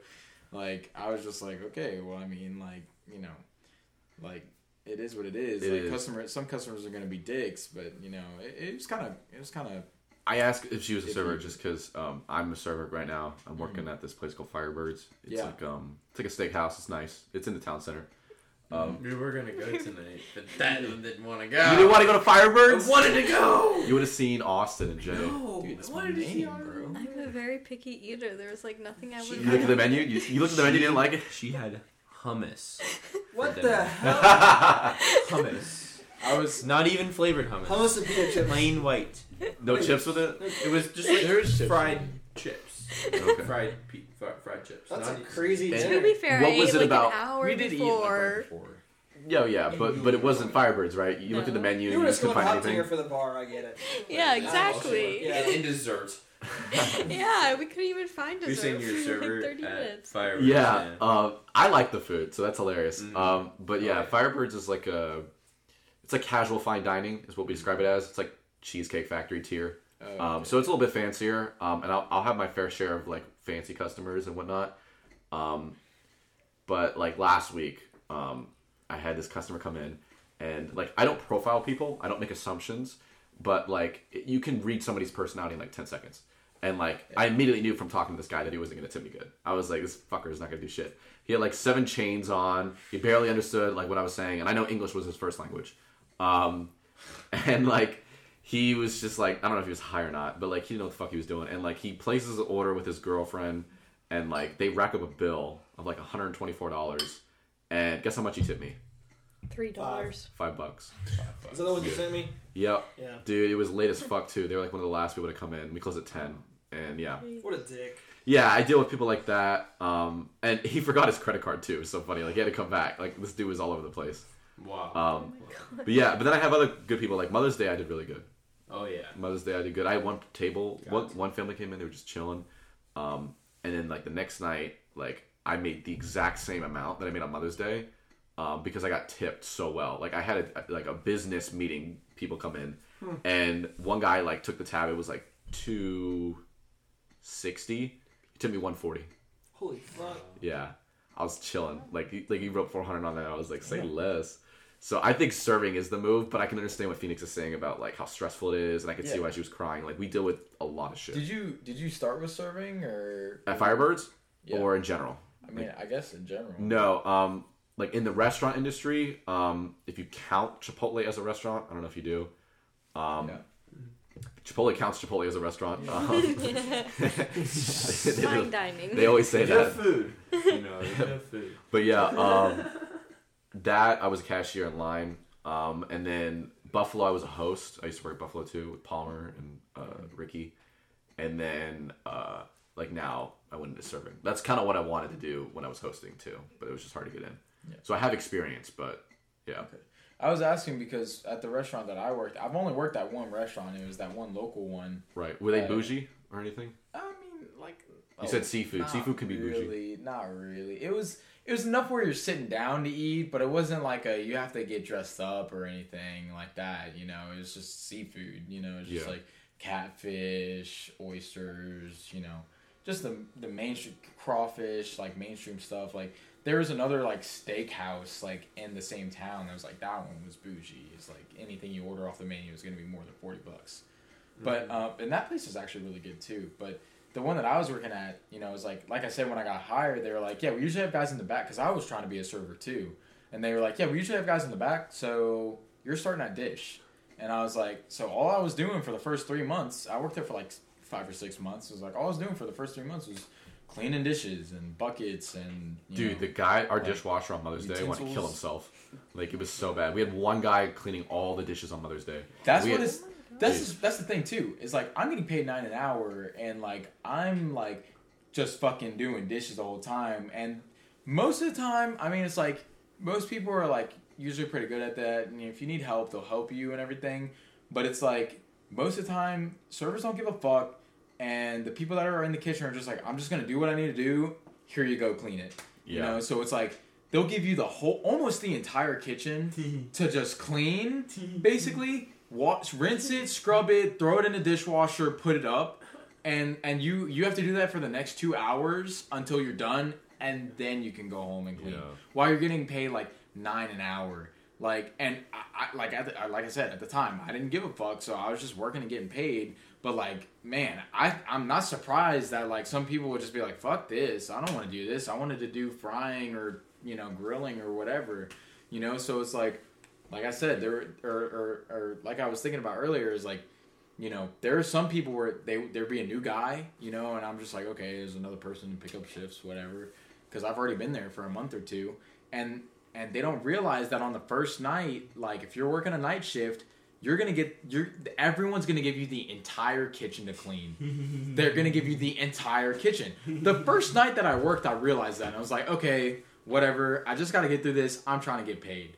like, I was just like, okay, well, I mean, like you know, like. It is what it is. Some customers are going to be dicks, but you know, it was kind of. I asked if she was a server just because I'm a server right now. I'm working at this place called Firebirds. It's like a steakhouse. It's nice. It's in the town center. We were going to go tonight, but that one didn't want to go. You didn't want to go to Firebirds? I wanted to go! You would have seen Austin and Joe. No, dude, I wanted to see Austin. I'm a very picky eater. There was like nothing I would have. You looked at the menu? You looked at the menu, you didn't like it? She had... hummus. What the hell? Hummus. I was not even flavored hummus. Hummus and peanut chips. Plain white. No chips with it? It was just like there's fried chips. Okay. Fried chips. That's not a crazy dinner. To be fair, what I was ate it like about? An hour we did before. Eat before. Yeah, but it wasn't Firebirds, right? You looked at the menu and you just couldn't find anything. You were just going hot for the bar, I get it. Yeah, exactly. Yeah. And dessert. Yeah, we couldn't even find dessert. You're saying you're a server like 30 at Firebirds. Yeah, I like the food, so that's hilarious. Mm-hmm. But yeah, right. Firebirds is like it's like casual fine dining is what we describe it as. It's like Cheesecake Factory tier. Oh, okay. So it's a little bit fancier, and I'll have my fair share of like fancy customers and whatnot. But like last week, I had this customer come in, and like I don't profile people, I don't make assumptions, but like you can read somebody's personality in like 10 seconds. And, like, I immediately knew from talking to this guy that he wasn't going to tip me good. I was like, this fucker is not going to do shit. He had, like, 7 chains on. He barely understood, like, what I was saying. And I know English was his first language. And, like, he was just, like, I don't know if he was high or not. But, like, he didn't know what the fuck he was doing. And, like, he places an order with his girlfriend. And, like, they rack up a bill of, like, $124. And guess how much he tipped me? $3. $5. Is that the one you sent me? Yep. Yeah. Dude, it was late as fuck, too. They were, like, one of the last people to come in. We closed at 10. And yeah, what a dick. Yeah, I deal with people like that. And he forgot his credit card too. It was so funny. Like he had to come back. Like this dude was all over the place. Wow. But yeah, but then I have other good people. Like Mother's Day, I did really good. Oh yeah. Mother's Day, I did good. I had one table. One family came in. They were just chilling. And then like the next night, like I made the exact same amount that I made on Mother's Day, because I got tipped so well. Like I had a business meeting. People come in, and one guy like took the tab. It was like $2.60. He took me $140. Holy fuck. Yeah. I was chilling. Like he wrote $400 on that. I was like, say less. So I think serving is the move, but I can understand what Phoenix is saying about like how stressful it is, and I could see why she was crying. Like we deal with a lot of shit. Did you start with serving or at Firebirds? Yeah. Or in general? I mean, I guess in general. No, like in the restaurant industry, if you count Chipotle as a restaurant, I don't know if you do. Yeah. Chipotle counts Chipotle as a restaurant. Fine dining. They always say that. Food. You know, food. But yeah, that I was a cashier in line, and then Buffalo I was a host. I used to work at Buffalo too with Palmer and Ricky, and then like now I went into serving. That's kind of what I wanted to do when I was hosting too, but it was just hard to get in. Yeah. So I have experience, but yeah. Okay. I was asking because at the restaurant that I worked, I've only worked at one restaurant. It was that one local one. Right. Were they bougie or anything? I mean, like... You said seafood. Seafood can be bougie. Not really. It was enough where you're sitting down to eat, but it wasn't like a you have to get dressed up or anything like that, you know. It was just seafood, you know. It was just like catfish, oysters, you know. Just the mainstream crawfish, like mainstream stuff, like... There was another, like, steakhouse, like, in the same town. I was like, that one was bougie. It's like, anything you order off the menu is going to be more than $40. Mm-hmm. But, and that place was actually really good, too. But the one that I was working at, you know, was like I said, when I got hired, they were like, yeah, we usually have guys in the back. Because I was trying to be a server, too. And they were like, yeah, we usually have guys in the back. So you're starting at dish. And I was like, so all I was doing for the first 3 months, I worked there for, like, 5 or 6 months. It was like, all I was doing for the first 3 months was... cleaning dishes and buckets and dude, the guy, our dishwasher on Mother's Day, wanted to kill himself. Like, it was so bad. We had one guy cleaning all the dishes on Mother's Day. That's the thing too. Is like, I'm getting paid $9 an hour, and like I'm like just fucking doing dishes the whole time. And most of the time, I mean, it's like most people are like usually pretty good at that. And if you need help, they'll help you and everything. But it's like most of the time, servers don't give a fuck. And the people that are in the kitchen are just like, I'm just going to do what I need to do. Here you go, clean it. Yeah. You know, so it's like they'll give you the whole, almost the entire kitchen to just clean, basically. Wash, rinse it, scrub it, throw it in the dishwasher, put it up. And you have to do that for the next 2 hours until you're done. And then you can go home and clean. Yeah. While you're getting paid like $9 an hour. Like, and I said, at the time, I didn't give a fuck. So I was just working and getting paid. But, like, man, I'm not surprised that, like, some people would just be like, fuck this. I don't want to do this. I wanted to do frying or, you know, grilling or whatever, you know? So it's like I said, like I was thinking about earlier is, like, you know, there are some people where there'd be a new guy, you know, and I'm just like, okay, there's another person to pick up shifts, whatever, because I've already been there for a month or two. And they don't realize that on the first night, like, if you're working a night shift, everyone's gonna give you the entire kitchen to clean. They're gonna give you the entire kitchen. The first night that I worked, I realized that. And I was like, okay, whatever. I just gotta get through this. I'm trying to get paid.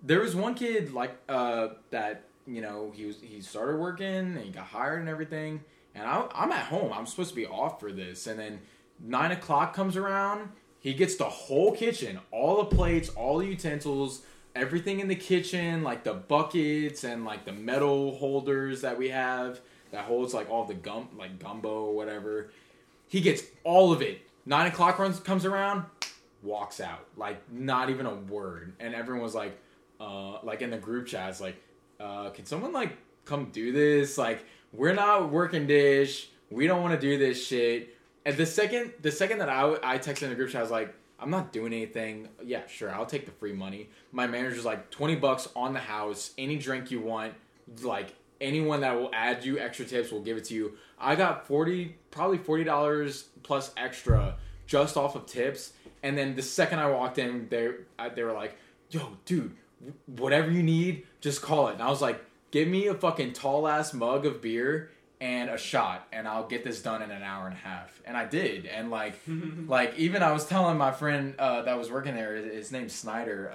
There was one kid, like, that, you know, he started working and he got hired and everything. And I'm at home. I'm supposed to be off for this. And then 9 o'clock comes around. He gets the whole kitchen, all the plates, all the utensils, everything in the kitchen, like the buckets and like the metal holders that we have that holds like all the gumbo or whatever. He gets all of it. 9 o'clock comes around, walks out, like not even a word. And everyone was like in the group chats, like, can someone like come do this? Like, we're not working dish. We don't want to do this shit. And the second that I texted in the group chat, I was like, I'm not doing anything. Yeah, sure. I'll take the free money. My manager's like, $20 on the house. Any drink you want. Like, anyone that will add you extra tips will give it to you. I got $40 plus extra just off of tips. And then the second I walked in, they were like, yo, dude, whatever you need, just call it. And I was like, give me a fucking tall-ass mug of beer and a shot, and I'll get this done in an hour and a half. And I did. And, like even I was telling my friend that was working there, his name's Snyder,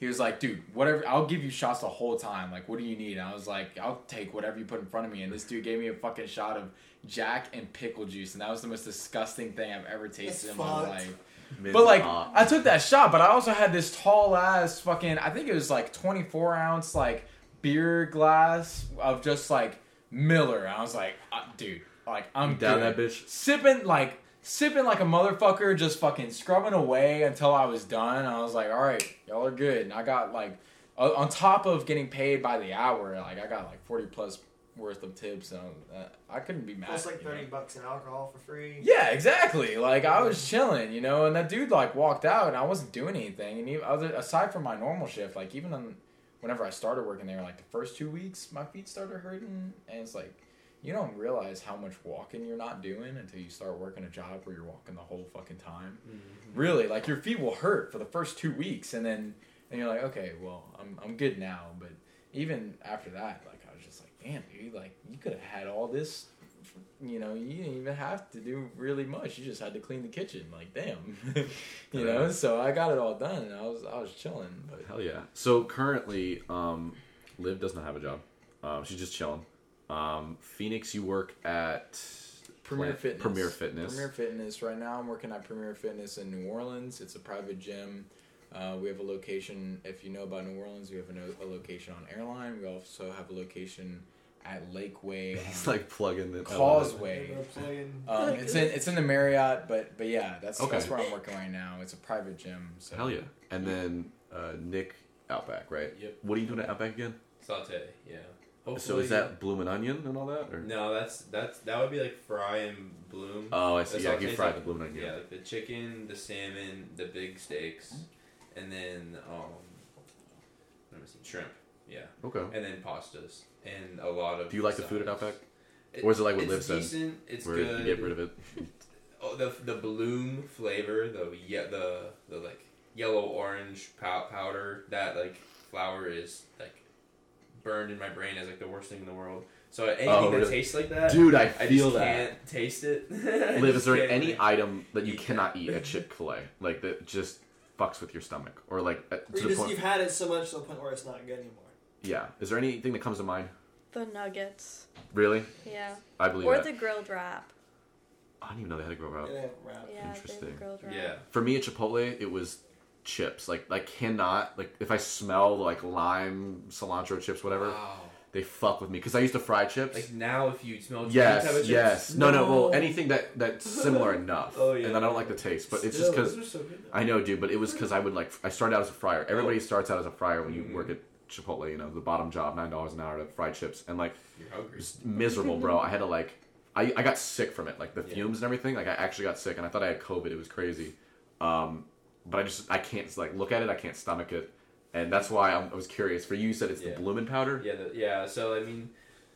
he was like, dude, whatever, I'll give you shots the whole time. Like, what do you need? And I was like, I'll take whatever you put in front of me. And this dude gave me a fucking shot of Jack and pickle juice, and that was the most disgusting thing I've ever tasted in my life. But, like, I took that shot, but I also had this tall-ass fucking, I think it was, like, 24-ounce, like, beer glass of just, like, Miller. I was like, dude, like, I'm down that bitch. Sipping like a motherfucker, just fucking scrubbing away until I was done. I was like, all right, y'all are good. And I got like, on top of getting paid by the hour, like I got like 40 plus worth of tips, and I couldn't be mad. Plus like $30 in alcohol for free. Yeah, exactly. Like I was chilling, you know, and that dude like walked out, and I wasn't doing anything. And even aside from my normal shift, like even on. Whenever I started working there, like the first 2 weeks, my feet started hurting, and it's like, you don't realize how much walking you're not doing until you start working a job where you're walking the whole fucking time. Mm-hmm. Really, like your feet will hurt for the first 2 weeks, and then you're like, okay, well, I'm good now. But even after that, like I was just like, damn, dude, like you could have had all this, you know, you didn't even have to do really much. You just had to clean the kitchen. Like, damn, you know. So I got it all done, and I was chilling. But hell yeah. So currently, Liv does not have a job. She's just chilling. Phoenix, you work at Premier Fitness. Right now, I'm working at Premier Fitness in New Orleans. It's a private gym. We have a location. If you know about New Orleans, we have a location on Airline. We also have a location at Lakeway. He's like plugging the Causeway. It's in the Marriott, but yeah, that's where I'm working right now. It's a private gym. So. Hell yeah! And then Nick, Outback, right? Yep. What are you doing at Outback again? Sauté, yeah. Hopefully, so is that bloomin' onion and all that? Or? No, that would be like fry and bloom. Oh, I see. Yeah, you fry the bloomin' onion. Yeah, like the chicken, the salmon, the big steaks, and then let me see, shrimp. Yeah. Okay. And then pastas. And a lot of. Do you like the food at Outback? Or is it like what Liv says? It's decent. It's good. You get rid of it. the Bloom flavor, the like yellow orange powder, that like flower is like burned in my brain as like the worst thing in the world. So anything that tastes like that, dude, I feel just that. Can't taste it. Liv, is there any item that you cannot eat at Chick-fil-A, like that just fucks with your stomach, or like you've had it so much to the point where it's not good anymore? Yeah, is there anything that comes to mind? The nuggets. Really? Yeah. I believe. Or that. The grilled wrap. I didn't even know they had a grilled wrap. Yeah, interesting. They have a grilled wrap. Yeah. For me at Chipotle, it was chips. Like I cannot, like if I smell like lime, cilantro chips, whatever. Wow. They fuck with me because I used to fry chips. Like now, if you smell chips. Yes. No. Well, anything that's similar enough. Oh yeah. And I don't like the taste, but it's just because I know, dude. But it was because I would like. I started out as a fryer. Everybody starts out as a fryer when you work at Chipotle. You know, the bottom job, $9 an hour to fry chips, and like, you're hungry. Just miserable, bro. I had to like. I got sick from it, like the fumes and everything. Like I actually got sick, and I thought I had COVID. It was crazy, but I can't like look at it. I can't stomach it. And that's why I was curious. For you said it's the Bloomin' powder? Yeah, so, I mean,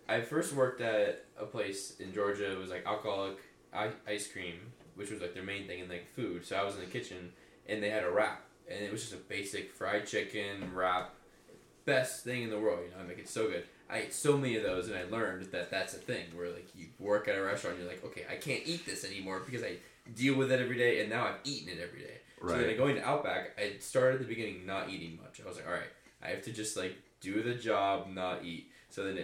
I first worked at a place in Georgia. It was, like, alcoholic ice cream, which was, like, their main thing, and, like, food. So I was in the kitchen, and they had a wrap. And it was just a basic fried chicken wrap. Best thing in the world, you know? I mean, it's so good. I ate so many of those, and I learned that that's a thing where, like, you work at a restaurant, and you're like, okay, I can't eat this anymore because I deal with it every day, and now I've eaten it every day. Right. So then going to Outback, I started at the beginning not eating much. I was like, all right, I have to just, like, do the job, not eat. So then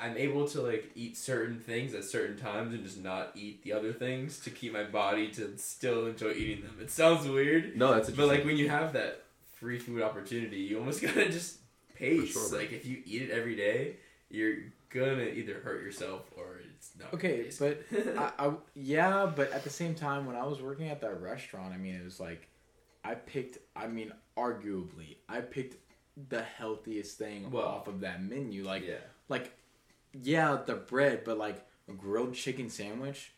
I'm able to, like, eat certain things at certain times and just not eat the other things to keep my body to still enjoy eating them. It sounds weird. No, that's interesting. But, like, when you have that free food opportunity, you almost gotta just pace. For sure, like, if you eat it every day, you're gonna either hurt yourself or it's not okay. But but at the same time, when I was working at that restaurant, I mean, it was like arguably I picked the healthiest thing off of that menu. Like, the bread, but like a grilled chicken sandwich.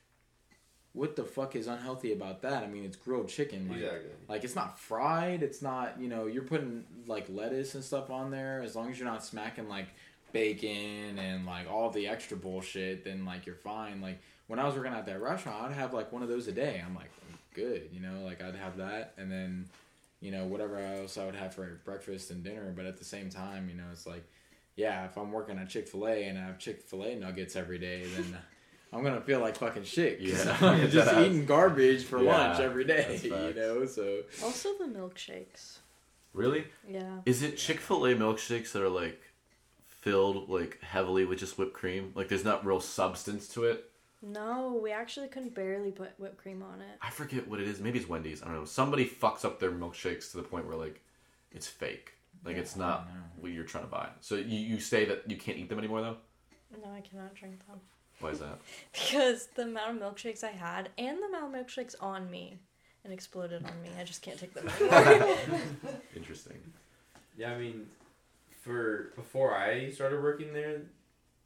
What the fuck is unhealthy about that? I mean, it's grilled chicken. Like, exactly. Like, it's not fried. It's not, you know, you're putting like lettuce and stuff on there. As long as you're not smacking like bacon and like all the extra bullshit, then like you're fine. Like when I was working at that restaurant, I'd have like one of those a day. I'm like, good, you know, like I'd have that, and then, you know, whatever else I would have for breakfast and dinner. But at the same time, you know, it's like, yeah, if I'm working at Chick-fil-A and I have Chick-fil-A nuggets every day, then I'm gonna feel like fucking shit. Yeah, I'm just eating garbage for lunch every day, you know. So also the milkshakes. Really? Yeah. Is it Chick-fil-A milkshakes that are like filled like heavily with just whipped cream? Like there's not real substance to it? No, we actually can barely put whipped cream on it. I forget what it is. Maybe it's Wendy's. I don't know. Somebody fucks up their milkshakes to the point where like it's fake. Like it's not what you're trying to buy. So you say that you can't eat them anymore though? No, I cannot drink them. Why is that? Because the amount of milkshakes I had and the amount of milkshakes on me and exploded on me. I just can't take them anymore. Interesting. Yeah, I mean, before I started working there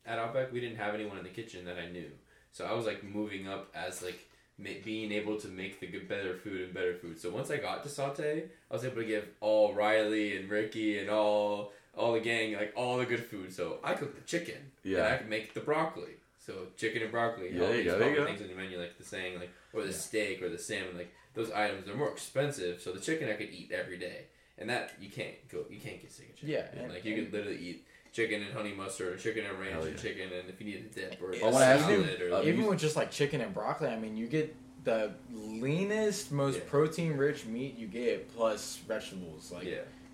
at Outback, we didn't have anyone in the kitchen that I knew. So I was like moving up as like being able to make the better food. So once I got to Sauté, I was able to give all Riley and Ricky and all the gang like all the good food. So I cooked the chicken. Yeah. And I could make the broccoli. So chicken and broccoli. Yeah, there you go. Things on the menu like the saying like or the steak or the salmon, like those items are more expensive. So the chicken I could eat every day. And that you can't get sick of chicken. Yeah, and like you could literally eat chicken and honey mustard, or chicken and ranch, or chicken and if you need a dip or a salad. Or even with just like chicken and broccoli, I mean, you get the leanest, most protein-rich meat you get plus vegetables. Like,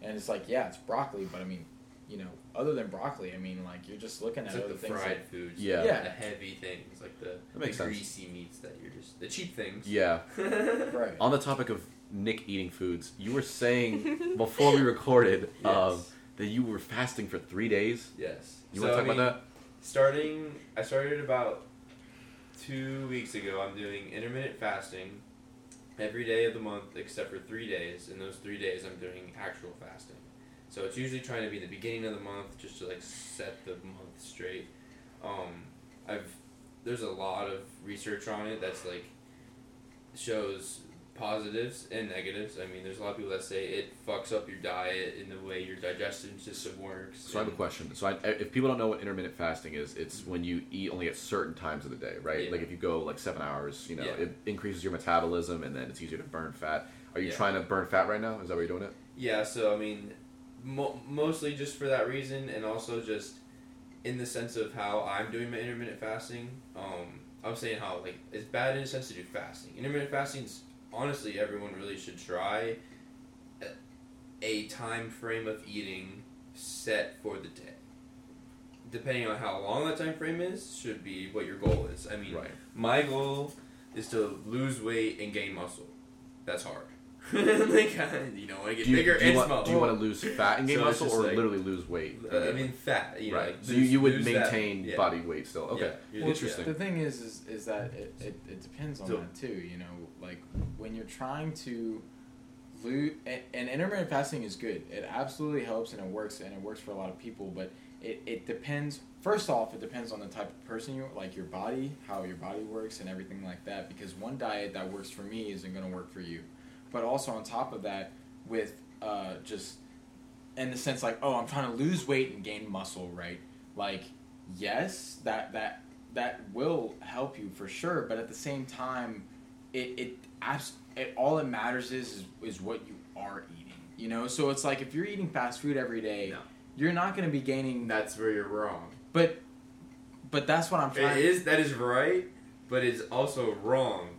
and it's like it's broccoli, but I mean, you know, other than broccoli, I mean, like you're just looking at like other the things fried like, foods, the heavy things, like the greasy meats that you're just the cheap things. Yeah, right. On the topic of Nick eating foods, you were saying before we recorded that you were fasting for 3 days. Yes. You want to talk about that? I started about 2 weeks ago. I'm doing intermittent fasting every day of the month except for 3 days. In those 3 days, I'm doing actual fasting. So it's usually trying to be the beginning of the month just to like set the month straight. There's a lot of research on it that's like shows positives and negatives. I mean, there's a lot of people that say it fucks up your diet in the way your digestion system works. So I have a question. So if people don't know what intermittent fasting is, it's when you eat only at certain times of the day, right? Yeah. Like if you go like 7 hours, you know, it increases your metabolism and then it's easier to burn fat. Are you trying to burn fat right now? Is that why you're doing it? Yeah, so I mean, mostly just for that reason, and also just in the sense of how I'm doing my intermittent fasting. I'm saying how like it's bad in a sense to do fasting. Intermittent fasting's honestly everyone really should try a time frame of eating set for the day. Depending on how long that time frame is, should be what your goal is. I mean, my goal is to lose weight and gain muscle. That's hard. Like, you know, I get bigger and smaller. Do you want to lose fat and gain muscle, or like, literally lose weight? I mean, fat. You know, like, so you would maintain body weight still. Okay. Yeah. Well, interesting. The thing is that it depends on that too. You know, like when you're trying to lose, and intermittent fasting is good. It absolutely helps and it works for a lot of people. But it depends. First off, it depends on the type of person you like, your body, how your body works, and everything like that. Because one diet that works for me isn't going to work for you. But also on top of that, with just in the sense like, oh, I'm trying to lose weight and gain muscle, right? Like, yes, that will help you for sure. But at the same time, it all it matters is what you are eating, you know. So it's like if you're eating fast food every day, you're not going to be gaining. That's where you're wrong. But that's what I'm trying. That is right, but it's also wrong.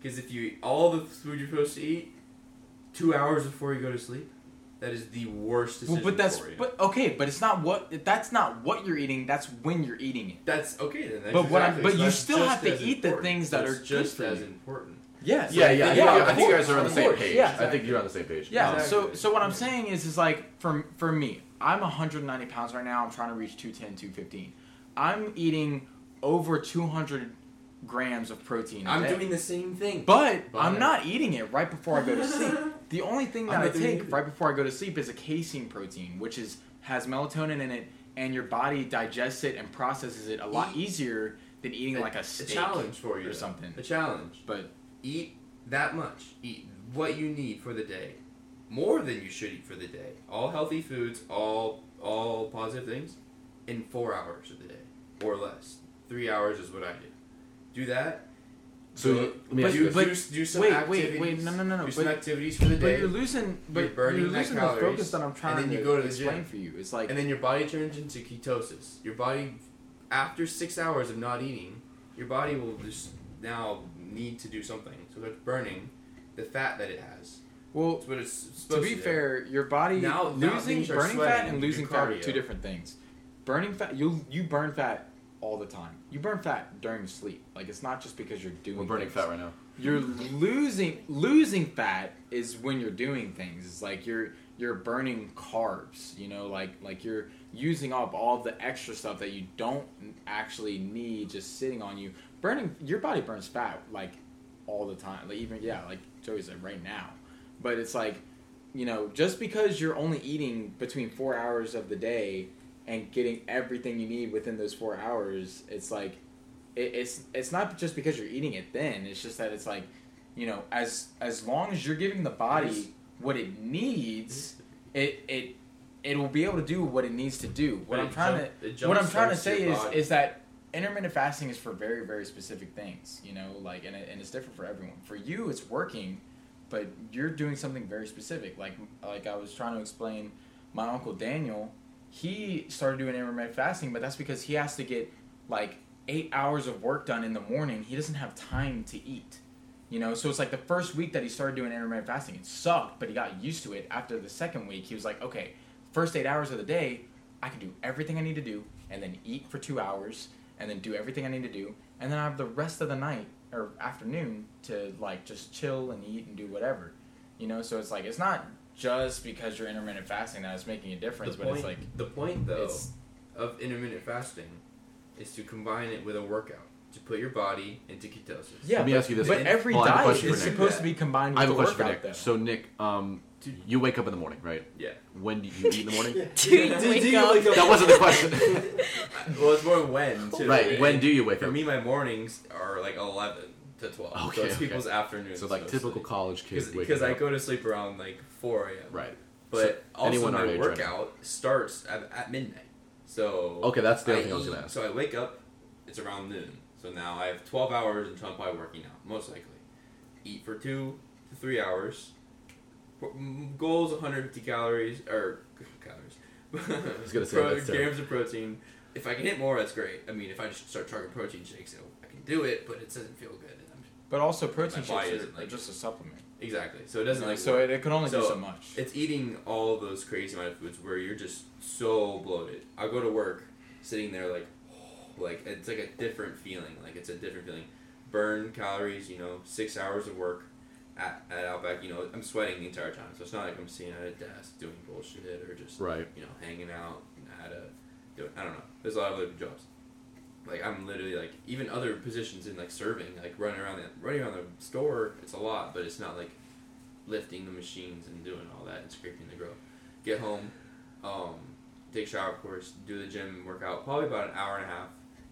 Because if you eat all the food you're supposed to eat 2 hours before you go to sleep, that is the worst decision for you. But okay, but that's not what you're eating. That's when you're eating it. That's okay then. That's but you still have to eat the things that are just as important. Yes. Yeah. I think you guys are on the same page. Yeah, exactly. I think you're on the same page. Yeah. Exactly. So what I'm saying is like for me, I'm 190 pounds right now. I'm trying to reach 210, 215. I'm eating over 200 grams of protein. I'm doing the same thing, but I'm not eating it right before I go to sleep. The only thing that I take right before I go to sleep is a casein protein, which has melatonin in it, and your body digests it and processes it a lot easier than eating like a steak. A challenge for you or something. A challenge, but eat that much. Eat what you need for the day, more than you should eat for the day. All healthy foods, all positive things, in 4 hours of the day or less. 3 hours is what I do. Do that. So do some activities. Wait, no. Do some activities for the day. But you're losing the focus that I'm trying to explain for you. It's like, and then your body turns into ketosis. Your body, after 6 hours of not eating, your body will just now need to do something. So it's burning the fat that it has. Well, that's what it's supposed to be fair, your body burning fat and losing fat are two different things. Burning fat, you burn fat all the time. You burn fat during sleep. Like, it's not just because you're doing things. We're burning fat right now. You're losing fat is when you're doing things. It's like you're burning carbs, you know, like you're using up all the extra stuff that you don't actually need just sitting on you. Your body burns fat like all the time. Like even like Joey said right now. But it's like, you know, just because you're only eating between 4 hours of the day and getting everything you need within those 4 hours, it's like, it's not just because you're eating it then, it's just that it's like, you know, as long as you're giving the body what it needs, it will be able to do what it needs to do. What I'm trying to say is that intermittent fasting is for very, very specific things, you know, like, and it's different for everyone. For you, it's working, but you're doing something very specific. Like I was trying to explain, my Uncle Daniel, he started doing intermittent fasting, but that's because he has to get like 8 hours of work done in the morning. He doesn't have time to eat, you know? So it's like the first week that he started doing intermittent fasting, it sucked, but he got used to it. After the second week, he was like, okay, first 8 hours of the day, I can do everything I need to do and then eat for 2 hours and then do everything I need to do. And then I have the rest of the night or afternoon to like just chill and eat and do whatever, you know? So it's like, it's not just because you're intermittent fasting that it's making a difference, but it's like... The point, though, of intermittent fasting is to combine it with a workout, to put your body into ketosis. Yeah, let me ask you this. But every diet is supposed to be combined with a workout, though. I have a question for Nick. So, Nick, you wake up in the morning, right? Yeah. When do you eat in the morning? Do you wake up? That wasn't the question. Well, it's more when, too. Right, when do you wake up? For me, my mornings are like 11. to 12. Okay, so it's people's afternoons. So like typical college kids. Because I go to sleep around like 4 a.m. Right. But so also my workout starts at midnight. So okay, that's the other thing I was going to ask. So I wake up, it's around noon. So now I have 12 hours until I'm probably working out, most likely. Eat for 2 to 3 hours. Goals 150 calories, or calories. I was going to say grams of protein. If I can hit more, that's great. I mean, if I just start targeting protein shakes, I can do it, but it doesn't feel good. But also, protein shakes isn't like just a supplement. Exactly. So it doesn't like so work. It can only do so much. It's eating all those crazy amount of foods where you're just so bloated. I go to work, sitting there like it's like a different feeling. Like it's a different feeling. Burn calories, 6 hours of work at Outback. I'm sweating the entire time, so it's not like I'm sitting at a desk doing bullshit or just hanging out at a. I don't know. There's a lot of other jobs. Like I'm literally like even other positions in like serving, like running around the store. It's a lot, but it's not like lifting the machines and doing all that and scraping the grill. Get home, take a shower, of course, do the gym and workout. Probably about an hour and a half.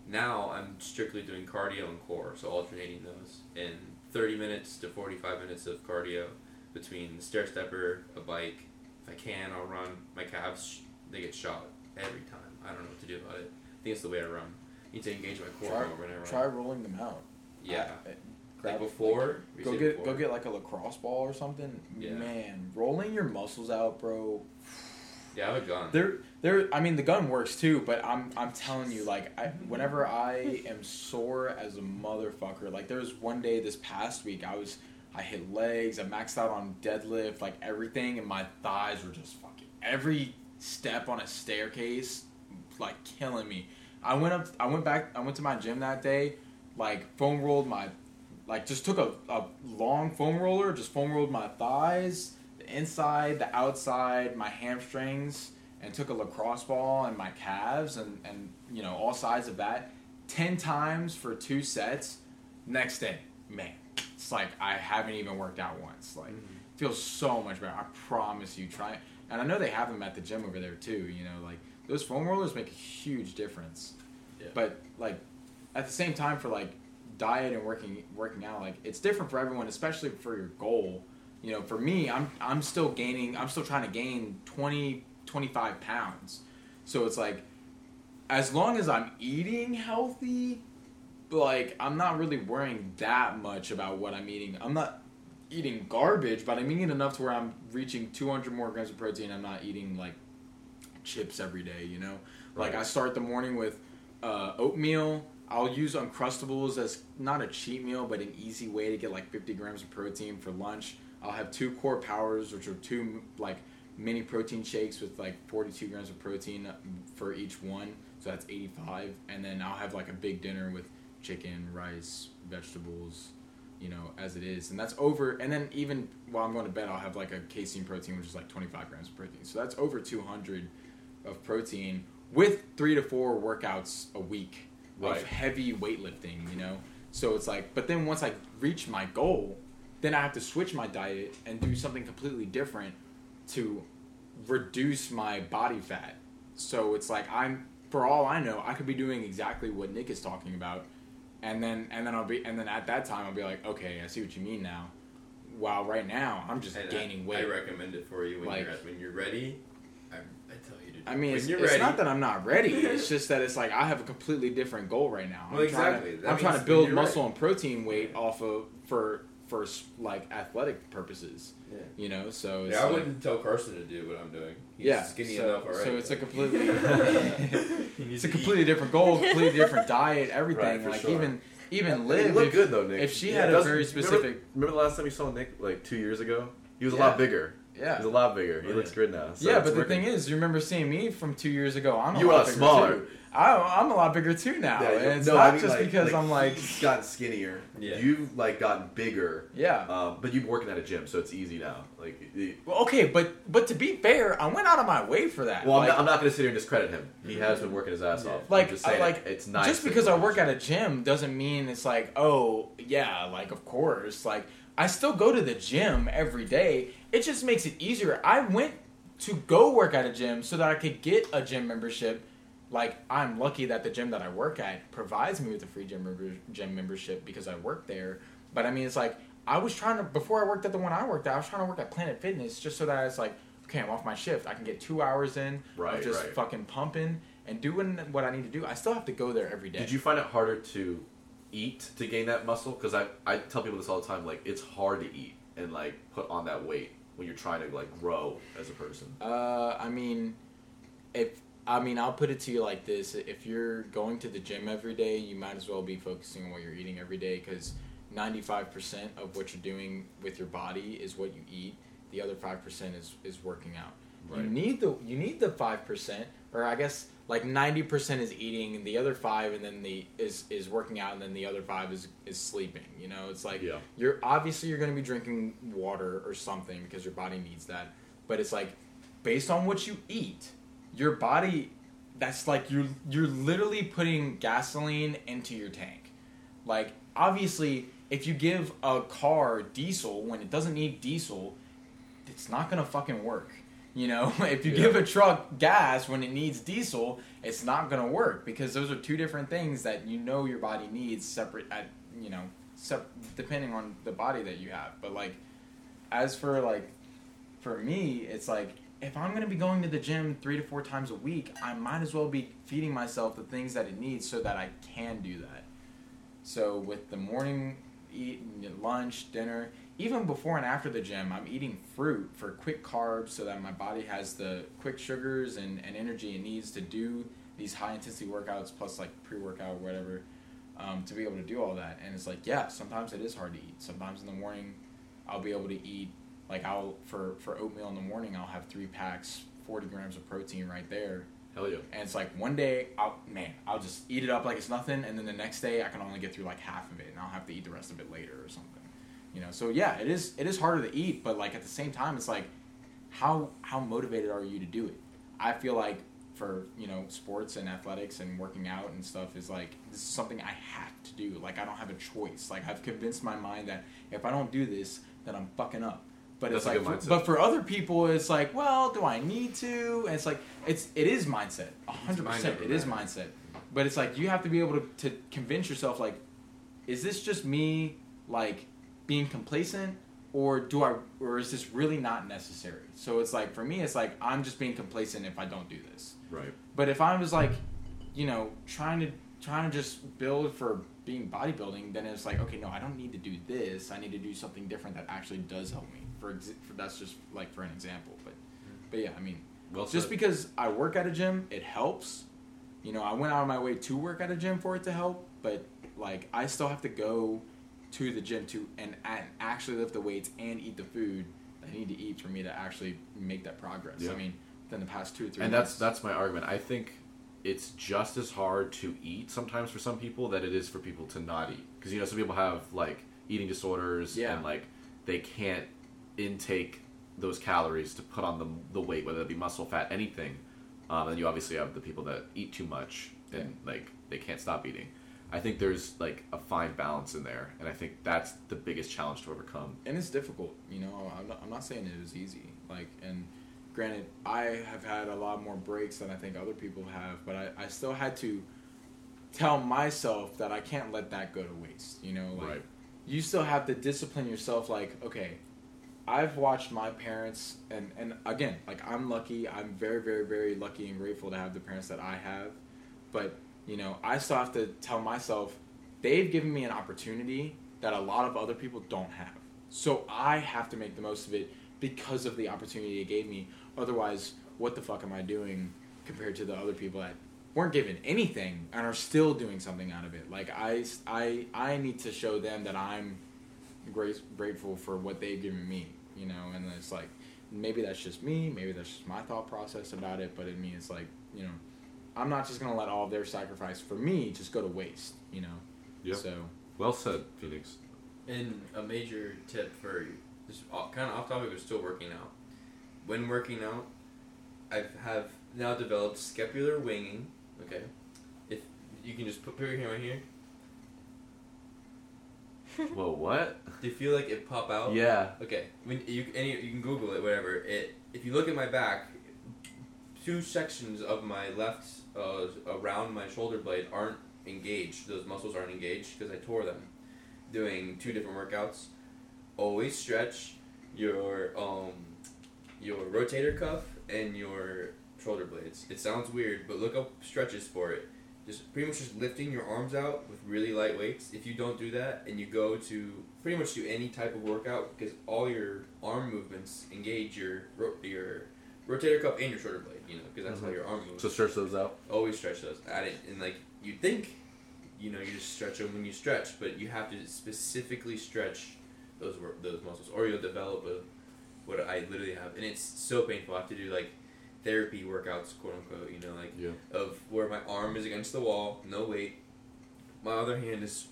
Now I'm strictly doing cardio and core, so alternating those in 30 minutes to 45 minutes of cardio between the stair stepper, a bike. If I can, I'll run. My calves they get shot every time. I don't know what to do about it. I think it's the way I run. Need to engage my core more whenever. Try rolling them out. Yeah. Go get like a lacrosse ball or something. Yeah. Man, rolling your muscles out, bro. Yeah, I have a gun. I mean the gun works too, but I'm telling you, like whenever I am sore as a motherfucker, like there was one day this past week I hit legs, I maxed out on deadlift, like everything, and my thighs were just fucking every step on a staircase, like killing me. I went to my gym that day, like foam rolled just took a long foam roller, just foam rolled my thighs, the inside, the outside, my hamstrings, and took a lacrosse ball and my calves and all sides of that 10 times for 2 sets. Next day, man, it's like I haven't even worked out once. Like it feels so much better. I promise you, try it. And I know they have them at the gym over there too, those foam rollers make a huge difference. Yeah. But like at the same time for like diet and working out, like it's different for everyone, especially for your goal. For me, I'm still trying to gain 20, 25 pounds. So it's like as long as I'm eating healthy, like I'm not really worrying that much about what I'm eating. I'm not eating garbage, but I'm eating enough to where I'm reaching 200 more grams of protein. I'm not eating like chips every day, Right. Like I start the morning with oatmeal. I'll use Uncrustables as not a cheat meal, but an easy way to get like 50 grams of protein for lunch. I'll have 2 Core Powers, which are 2 like mini protein shakes with like 42 grams of protein for each one. So that's 85. And then I'll have like a big dinner with chicken, rice, vegetables, as it is. And that's over. And then even while I'm going to bed, I'll have like a casein protein, which is like 25 grams of protein. So that's over 200 of protein with 3 to 4 workouts a week of heavy weightlifting, So it's like, but then once I reach my goal, then I have to switch my diet and do something completely different to reduce my body fat. So it's like for all I know, I could be doing exactly what Nick is talking about, and then at that time I'll be like, okay, I see what you mean now. While right now I'm just gaining weight. I recommend it for you when you're ready. It's not that I'm not ready. It's just that it's like I have a completely different goal right now. I'm trying to build muscle and protein weight off of for like athletic purposes. Yeah. So it's I wouldn't tell Carson to do what I'm doing. He's skinny enough already. So it's a completely different goal, completely different diet, everything. Right, like sure. Even Liv, you look good though, Nick. If she had a very specific. Remember the last time you saw Nick, like 2 years ago? He was a lot bigger. Yeah, he's a lot bigger. He looks good now. So yeah, but the thing is, you remember seeing me from 2 years ago. You were a lot smaller. I'm a lot bigger too now. Yeah, and it's because I'm like gotten skinnier. Yeah. You've like gotten bigger. Yeah. But you've been working at a gym, so it's easy now. But to be fair, I went out of my way for that. Well, I'm not going to sit here and discredit him. He has been working his ass off. Like, I'm just saying, it's nice. Just because I work at a gym doesn't mean it's like, oh yeah, like of course, like. I still go to the gym every day. It just makes it easier. I went to go work at a gym so that I could get a gym membership. Like, I'm lucky that the gym that I work at provides me with a free gym membership because I work there. But I mean, it's like, I was trying to, before I worked at the one I worked at, I was trying to work at Planet Fitness just so that it's like, okay, I'm off my shift. I can get 2 hours in of just fucking pumping and doing what I need to do. I still have to go there every day. Did you find it harder to eat to gain that muscle? Because I tell people this all the time, like, it's hard to eat and, like, put on that weight when you're trying to, like, grow as a person. I mean, I'll put it to you like this. If you're going to the gym every day, you might as well be focusing on what you're eating every day, because 95% of what you're doing with your body is what you eat. The other 5% is working out. Right. You need the 5%, or I guess like 90% is eating, and the other 5, and then is working out, and then the other 5 is sleeping. You know, it's like you're going to be drinking water or something because your body needs that. But it's like, based on what you eat, your body, that's like you're literally putting gasoline into your tank. Like, obviously, if you give a car diesel when it doesn't need diesel, it's not going to fucking work. You know, if you give a truck gas when it needs diesel, it's not going to work, because those are two different things that, you know, your body needs separate at, you know, depending on the body that you have. But like, as for like, for me, it's like, if I'm going to be going to the gym 3 to 4 times a week, I might as well be feeding myself the things that it needs so that I can do that. So with the morning, lunch, dinner, even before and after the gym, I'm eating fruit for quick carbs so that my body has the quick sugars and energy it needs to do these high-intensity workouts, plus like pre-workout or whatever, to be able to do all that. And it's like, yeah, sometimes it is hard to eat. Sometimes in the morning, I'll be able to eat, like, for oatmeal in the morning, I'll have 3 packs, 40 grams of protein right there. Hell yeah. And it's like, one day, I'll just eat it up like it's nothing, and then the next day I can only get through like half of it, and I'll have to eat the rest of it later or something. You know, so yeah, it is harder to eat, but like at the same time, it's like, how motivated are you to do it? I feel like for, you know, sports and athletics and working out and stuff is like, this is something I have to do. Like, I don't have a choice. Like, I've convinced my mind that if I don't do this, then I'm fucking up. But that's, it's like, but for other people, it's like, well, do I need to? And it's like, it is mindset, 100%. It is mindset. But it's like, you have to be able to convince yourself, like, is this just me, like, being complacent, or is this really not necessary? So it's like, for me, it's like, I'm just being complacent if I don't do this. Right. But if I was like, you know, trying to just build for being bodybuilding, then it's like, okay, no, I don't need to do this. I need to do something different that actually does help me. For that's just like for an example, but yeah, I mean, well, just said. Because I work at a gym, it helps. You know, I went out of my way to work at a gym for it to help, but like, I still have to go to the gym and actually lift the weights and eat the food that I need to eat for me to actually make that progress. Yeah. I mean, within the past 2 or 3 and months. That's my argument. I think it's just as hard to eat sometimes for some people that it is for people to not eat, because, you know, some people have like eating disorders and like they can't intake those calories to put on the weight, whether it be muscle, fat, anything. And you obviously have the people that eat too much and like they can't stop eating. I think there's like a fine balance in there, and I think that's the biggest challenge to overcome. And it's difficult, you know. I'm not saying it was easy. Like, and granted, I have had a lot more breaks than I think other people have, but I still had to tell myself that I can't let that go to waste. You know, like you still have to discipline yourself. Like, okay, I've watched my parents, and again, like, I'm lucky. I'm very, very, very lucky and grateful to have the parents that I have. But, you know, I still have to tell myself, they've given me an opportunity that a lot of other people don't have. So I have to make the most of it because of the opportunity it gave me. Otherwise, what the fuck am I doing compared to the other people that weren't given anything and are still doing something out of it? Like, I need to show them that I'm grateful for what they've given me, you know. And it's like, maybe that's just me, maybe that's just my thought process about it, but I mean, it's like, you know, I'm not just gonna let all of their sacrifice for me just go to waste, you know. Yeah. So well said, Phoenix. And a major tip for this, kind of off topic, was still working out. When working out, I have now developed scapular winging. Okay, if you can just put your hand right here. Whoa, what? Do you feel like it pop out? Yeah. Okay. When you can Google it, whatever. If you look at my back, 2 sections of my left around my shoulder blade aren't engaged. Those muscles aren't engaged because I tore them. doing two different workouts. Always stretch your rotator cuff and your shoulder blades. It sounds weird, but look up stretches for it. Just pretty much just lifting your arms out with really light weights. If you don't do that and you go to pretty much do any type of workout, because all your arm movements engage your rotator cuff and your shoulder blade, you know, because that's how your arm moves. So stretch those out. Always stretch those. Add it, and like you think, you know, you just stretch them when you stretch, but you have to specifically stretch those muscles, or you'll develop what I literally have, and it's so painful. I have to do like therapy workouts, quote unquote, you know, like of where my arm is against the wall, no weight. My other hand is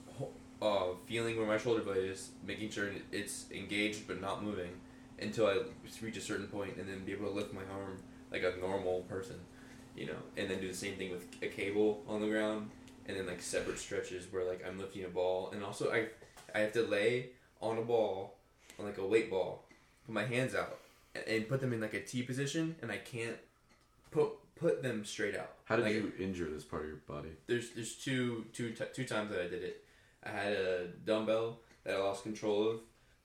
feeling where my shoulder blade is, making sure it's engaged but not moving until I reach a certain point, and then be able to lift my arm like a normal person, you know, and then do the same thing with a cable on the ground, and then like separate stretches where like I'm lifting a ball, and also I have to lay on a ball, on like a weight ball, put my hands out, and put them in like a T position, and I can't put them straight out. How did you injure this part of your body? There's two times that I did it. I had a dumbbell that I lost control of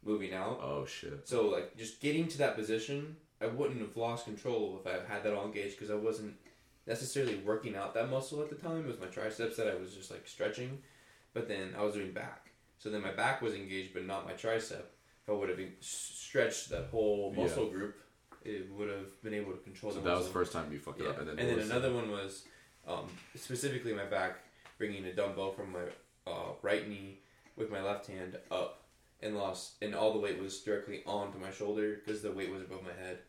moving out. Oh shit! So like just getting to that position, I wouldn't have lost control if I had that all engaged, because I wasn't necessarily working out that muscle at the time. It was my triceps that I was just like stretching, but then I was doing back. So then my back was engaged, but not my tricep. If I would have stretched that whole muscle group, it would have been able to control. So that was the first time you fucked it up, and then another one was specifically my back, bringing a dumbbell from my right knee with my left hand up, and all the weight was directly onto my shoulder because the weight was above my head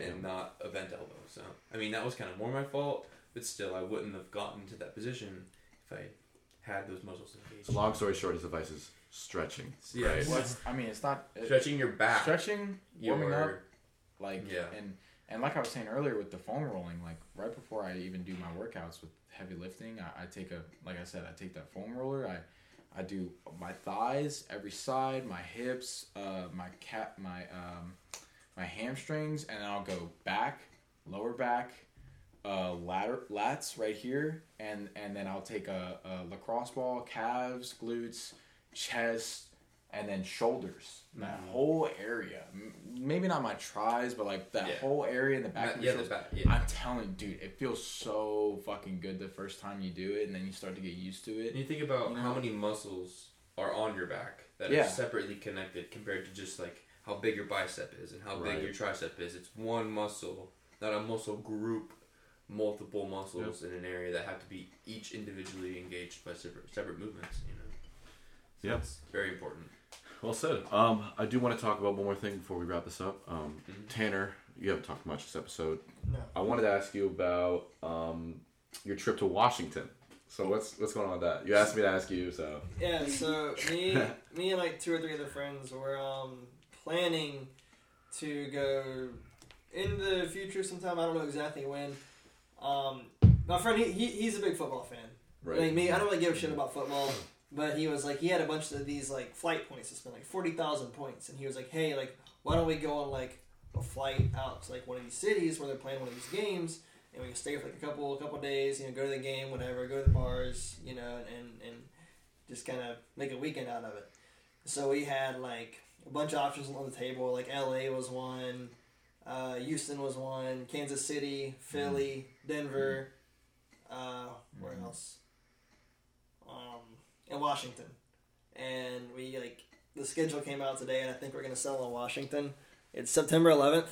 and not a bent elbow. So I mean that was kind of more my fault, but still I wouldn't have gotten to that position if I had those muscles engaged. So long story short, his advice is stretching. Yeah, right? It's not stretching your back, stretching, warming up, and like I was saying earlier with the foam rolling, like right before I even do my workouts with heavy lifting, I take that foam roller. I do my thighs, every side, my hips, my cap, my hamstrings, and then I'll go back, lower back, lats right here, and then I'll take a lacrosse ball, calves, glutes, chest, and then shoulders. That whole area. Maybe not my tries, but like that whole area in the back of your shoulders. I'm telling you, dude, it feels so fucking good the first time you do it, and then you start to get used to it. And you think about how many muscles are on your back that are separately connected compared to just like how big your bicep is and how big your tricep is. It's one muscle, not a muscle group, multiple muscles in an area that have to be each individually engaged by separate movements, you know. So that's very important. Well said. I do want to talk about one more thing before we wrap this up. Tanner, you haven't talked much this episode. No. I wanted to ask you about your trip to Washington. So what's going on with that? You asked me to ask you, so... Yeah, so me and like two or three other friends were planning to go in the future sometime. I don't know exactly when. My friend, he's a big football fan. Right. Like me, I don't really give a shit about football. But he was like, he had a bunch of these like flight points to spend, like 40,000 points. And he was like, hey, like, why don't we go on like a flight out to like one of these cities where they're playing one of these games, and we can stay for like a couple days, you know, go to the game, whatever, go to the bars, you know, and just kind of make a weekend out of it. So we had like a bunch of options on the table. Like LA was one, Houston was one, Kansas City, Philly, Denver, where else? In Washington. And we like the schedule came out today, and I think we're gonna sell in Washington. It's September 11th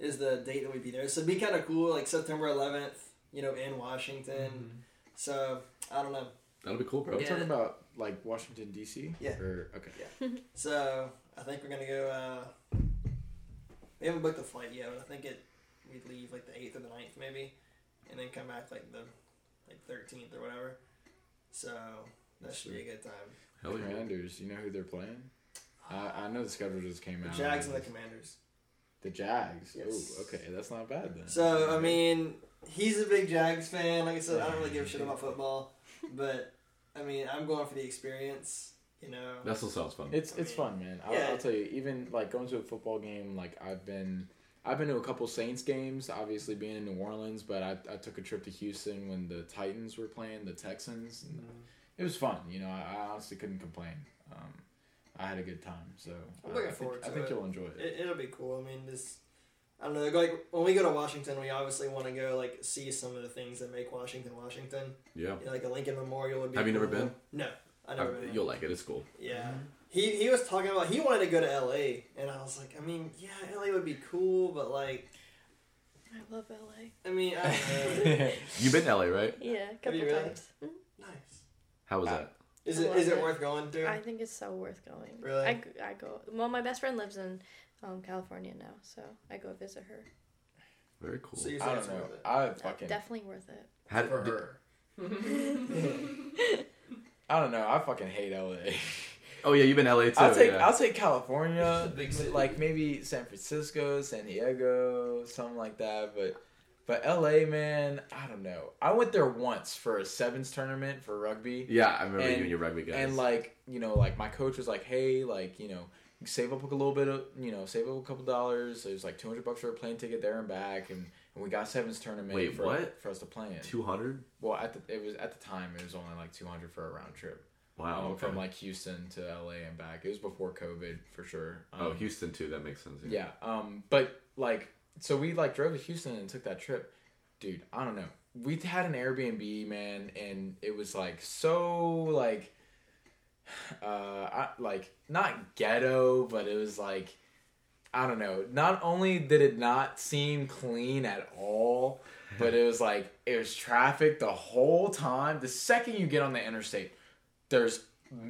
is the date that we'd be there, so it'd be kind of cool, like September 11th, you know, in Washington. So I don't know, that'll be cool, bro. We're talking about like Washington DC. So I think we're gonna go we haven't booked the flight yet, but I think we'd leave like the 8th or the 9th maybe, and then come back like the 13th or whatever. So that should be a good time. Hell yeah. Commanders, you know who they're playing? I know the schedule just came out. The Jags and the Commanders. The Jags? Yes. Oh, okay. That's not bad then. So, I mean, he's a big Jags fan. Like I said, I don't really give a shit about football. But, I mean, I'm going for the experience, you know. That still sounds fun. It's fun, man. I'll tell you, even, like, going to a football game, like, I've been to a couple Saints games, obviously being in New Orleans, but I took a trip to Houston when the Titans were playing the Texans. And it was fun, you know. I honestly couldn't complain. I had a good time, so I think you'll enjoy it. It'll be cool. I mean, this, I don't know, like when we go to Washington, we obviously want to go like see some of the things that make Washington. Yeah. You know, like a Lincoln Memorial would be. Have you never been? No, I never been. You'll like it. It's cool. Yeah. Mm-hmm. He was talking about he wanted to go to LA, and I was like, I mean, yeah, LA would be cool, but like. I love LA. I mean, you've been to LA, right? Yeah, a couple times. Really? Nice. How was that? Is it worth going to? I think it's so worth going. Really? I go. Well, my best friend lives in California now, so I go visit her. Very cool. So I don't know. Definitely worth it. I don't know. I fucking hate LA. Oh yeah, you've been to LA too. I'll take California, like maybe San Francisco, San Diego, something like that. But LA, man, I don't know. I went there once for a sevens tournament for rugby. Yeah, I remember you and your rugby guys. And like, you know, like my coach was like, hey, like, you know, save up a couple dollars. It was like $200 for a plane ticket there and back, and we got sevens tournament. Wait, for us to play in. 200? Well, at the time it was only like $200 for a round trip. Wow. Okay. From like Houston to LA and back. It was before COVID for sure. Houston too. That makes sense. Yeah. But like, so we like drove to Houston and took that trip. Dude, I don't know. We had an Airbnb, man, and it was like so like, like not ghetto, but it was like, I don't know. Not only did it not seem clean at all, but it was like it was traffic the whole time. The second you get on the interstate. There's gotta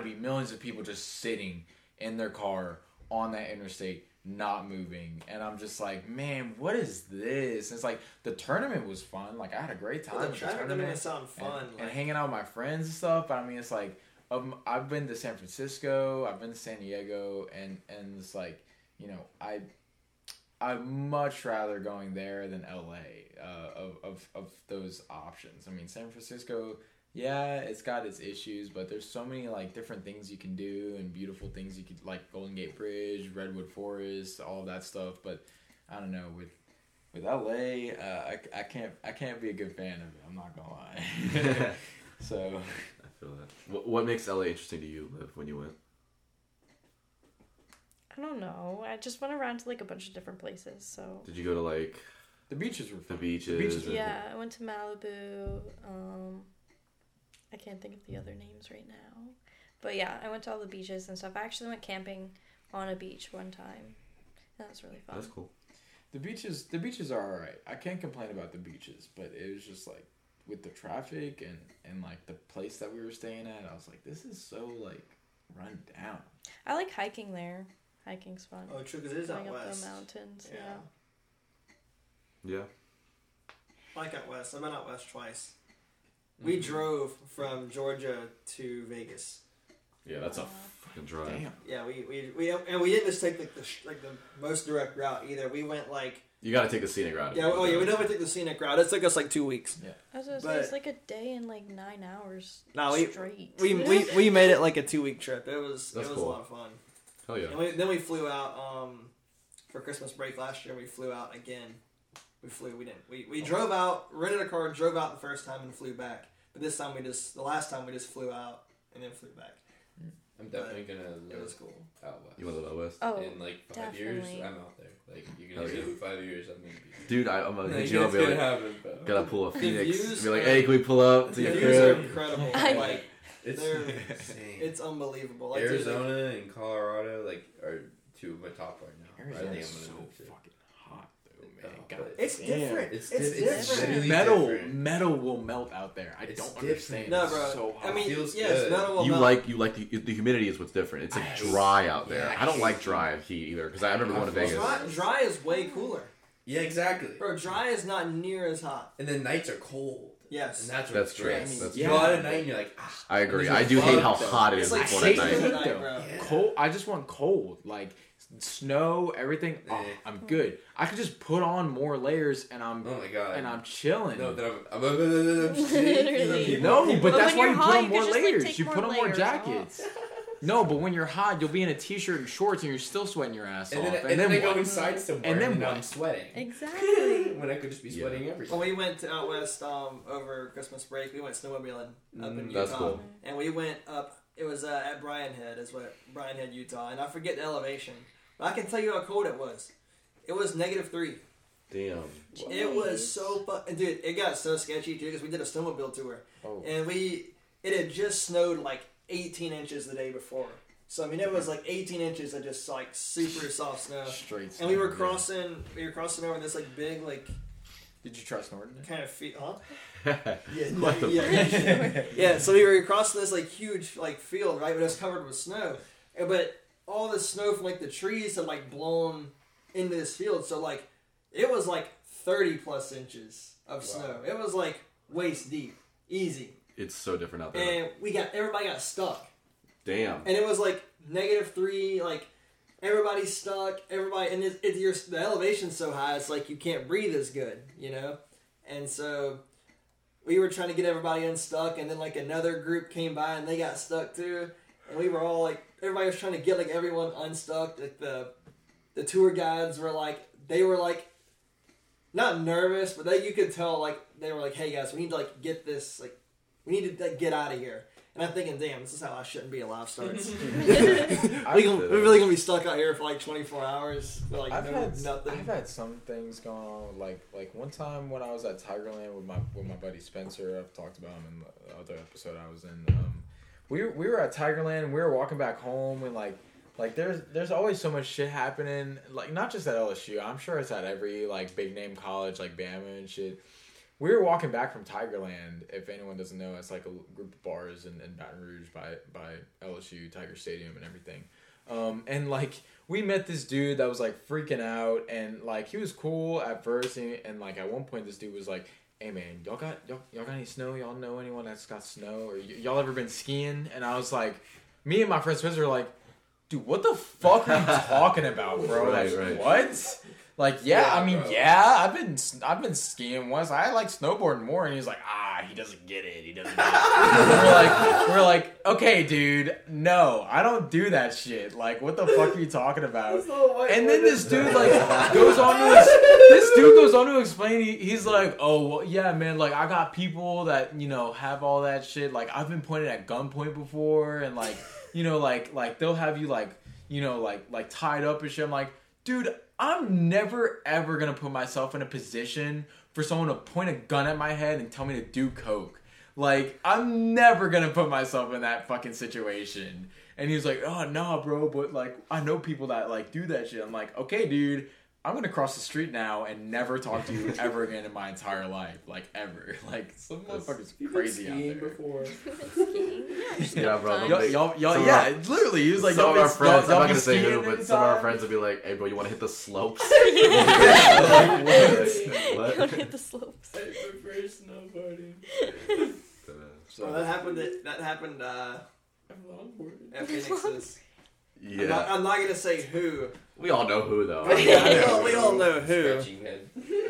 be millions of people just sitting in their car on that interstate, not moving. And I'm just like, man, what is this? And it's like, the tournament was fun. Like, I had a great time at the tournament. It sounded fun. And hanging out with my friends and stuff. But I mean, it's like, I've been to San Francisco, I've been to San Diego, and it's like, you know, I'd much rather going there than LA of those options. I mean, San Francisco, yeah, it's got its issues, but there's so many like different things you can do and beautiful things you could, like Golden Gate Bridge, Redwood Forest, all of that stuff. But I don't know, with LA, I can't be a good fan of it. I'm not gonna lie. So I feel that. What makes LA interesting to you, Liv, when you went? I don't know. I just went around to like a bunch of different places. So did you go to like the beaches? Were fun. The beaches. Yeah, I went to Malibu. I can't think of the other names right now, but yeah, I went to all the beaches and stuff. I actually went camping on a beach one time. That was really fun. That's cool. The beaches are alright. I can't complain about the beaches, but it was just like with the traffic and like the place that we were staying at, I was like, this is so like run down. I like hiking there. Hiking's fun. Oh, true, because it is out west. Up the mountains, yeah. Yeah. Like out west. I've been out west twice. We drove from Georgia to Vegas. Yeah, that's a fucking drive. Damn. Yeah, we didn't just take like the most direct route either. We went like. You gotta take the scenic route. Yeah. Oh yeah, we never took the scenic route. It took us like 2 weeks. Yeah. I was gonna say, it's like a day and like 9 hours. Straight. We made it like a 2 week trip. It was a lot of fun. Oh yeah. And then we flew out for Christmas break last year. We flew out again. We drove out, rented a car, drove out the first time and flew back. But this time the last time we just flew out and then flew back. I'm definitely gonna live out west. You wanna live out west? Oh, in like 5 years, I'm out there. Like you're gonna do 5 years, I'm gonna be. Dude, I'm gonna hit you up. Be like, gotta pull a Phoenix. Views, be like, hey, can we pull up to your crib? Views are incredible. Like. It's unbelievable. Like, Arizona and Colorado are two of my top right now. Arizona is so fucking hot, though, man. It's different. It's different. Metal will melt out there. I don't understand. No, bro. It's so hot. I mean, metal will melt. You like the humidity is what's different. It's like dry out there. I don't like dry heat either because I remember going to Vegas. Dry is way cooler. Yeah, exactly. Bro, dry is not near as hot. And then nights are cold. Yes, and that's true. I mean, you go out at night and you're like, I agree. I do hate how hot it is like at night. Yeah. Cold. I just want cold, like snow, everything. Oh, I'm good. I could just put on more layers and I'm. Oh my god. And I'm chilling. No, I'm no, but that's why you put on more layers. You put on more jackets. No, but when you're hot, you'll be in a t-shirt and shorts, and you're still sweating your ass off. And then I go inside somewhere, and I'm sweating. Exactly. When I could just be sweating everything. When we went out west over Christmas break, we went snowmobiling up in Utah. That's cool. And we went up It was at Bryan Head, is what Bryan Head, Utah, and I forget the elevation, but I can tell you how cold it was. It was -3. Damn. What? It was so fucking... Dude, it got so sketchy, too, because we did a snowmobile tour. Oh. And it had just snowed, like, 18 inches the day before. So, I mean, it was, like, 18 inches of just, like, super soft snow. Straight snow. And we were crossing over this, like, big, like... Did you try snorting it? Kind of feet, huh? Yeah, so we were crossing this, like, huge, like, field, right? But it was covered with snow. But all the snow from, like, the trees had, like, blown into this field. So, like... It was like 30+ inches of snow. It was like waist deep, easy. It's so different out there. And everybody got stuck. Damn. And it was like -3. Like everybody's stuck. And the elevation's so high, it's like you can't breathe as good, you know. And so we were trying to get everybody unstuck, and then like another group came by and they got stuck too. And we were all like, everybody was trying to get like everyone unstuck. Like the tour guides were like, they were like. Not nervous, but you could tell, like, they were like, hey, guys, we need to, like, get this, like, we need to, like, get out of here. And I'm thinking, damn, this is how I shouldn't be alive starts. We're really going to be stuck out here for, like, 24 hours. For, like, nothing. I've had some things going on. Like one time when I was at Tigerland with my buddy Spencer, I've talked about him in the other episode I was in. We were at Tigerland, and we were walking back home, and, like, there's always so much shit happening, like, not just at LSU. I'm sure it's at every, like, big-name college, like, Bama and shit. We were walking back from Tigerland, if anyone doesn't know. It's, like, a group of bars in Baton Rouge by LSU, Tiger Stadium and everything. And, like, we met this dude that was, like, freaking out, and, like, he was cool at first, and like, at one point this dude was like, hey, man, y'all got any snow? Y'all know anyone that's got snow? Or y'all ever been skiing? And I was like, me and my friend Spencer were like, dude, what the fuck are you talking about, bro? Right, like, right. What? Like, yeah, I mean, bro. Yeah, I've been skiing once. I like snowboarding more, and he's like, he doesn't get it. He doesn't get it. We're like, okay, dude, no, I don't do that shit. Like, what the fuck are you talking about? And then this dude, like, goes on to explain, he's like, oh, well, yeah, man, like, I got people that, you know, have all that shit. Like, I've been pointed at gunpoint before, and, like, you know, like they'll have you, like, you know, like tied up and shit. I'm like, dude, I'm never ever gonna put myself in a position for someone to point a gun at my head and tell me to do coke. Like, I'm never gonna put myself in that fucking situation. And he was like, oh, nah, bro, but, like, I know people that, like, do that shit. I'm like, okay, dude, I'm gonna cross the street now and never talk to you ever again in my entire life, like, ever. Like, some motherfuckers crazy out there. Before. Yeah, bro. Y'all, yeah, literally. He was like, some of our friends. I'm not gonna say who, but some of our friends would be like, "Hey, bro, you want to hit the slopes?" Like, what? You want to hit the slopes? I prefer snowboarding. So that happened. That happened. At Phoenix's. Yeah. I'm not gonna say who. We all know who, though. We all know who.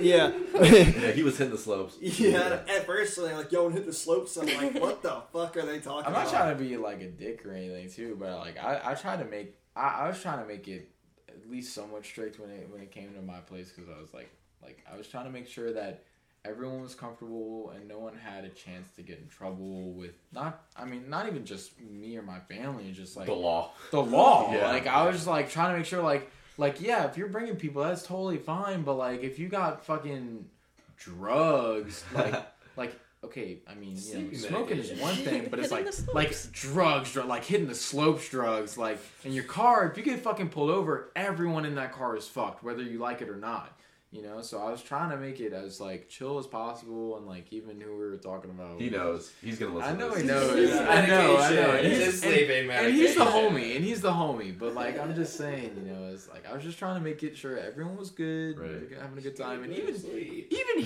Yeah. Yeah, he was hitting the slopes. Yeah. At first, like, yo, hit the slopes. I'm like, what the fuck are they talking about? I'm not trying to be like a dick or anything too, but like, I was trying to make it at least somewhat strict when it came to my place, because I was like I was trying to make sure that everyone was comfortable and no one had a chance to get in trouble with not even just me or my family, it's just like the law. Yeah. Like, I was just like trying to make sure like yeah, if you're bringing people, that's totally fine, but like if you got fucking drugs, like okay, I mean, you know, smoking is one thing, but it's like drugs, like hitting the slopes, drugs, like in your car. If you get fucking pulled over, everyone in that car is fucked, whether you like it or not. You know, so I was trying to make it as, like, chill as possible, and, like, even who we were talking about. He knows. He's going to listen to this. I know he knows. I know. He's sleeping, man. And he's the homie. But, like, I'm just saying, you know, it's, like, I was just trying to make it sure everyone was good. Right. Having a good time. And even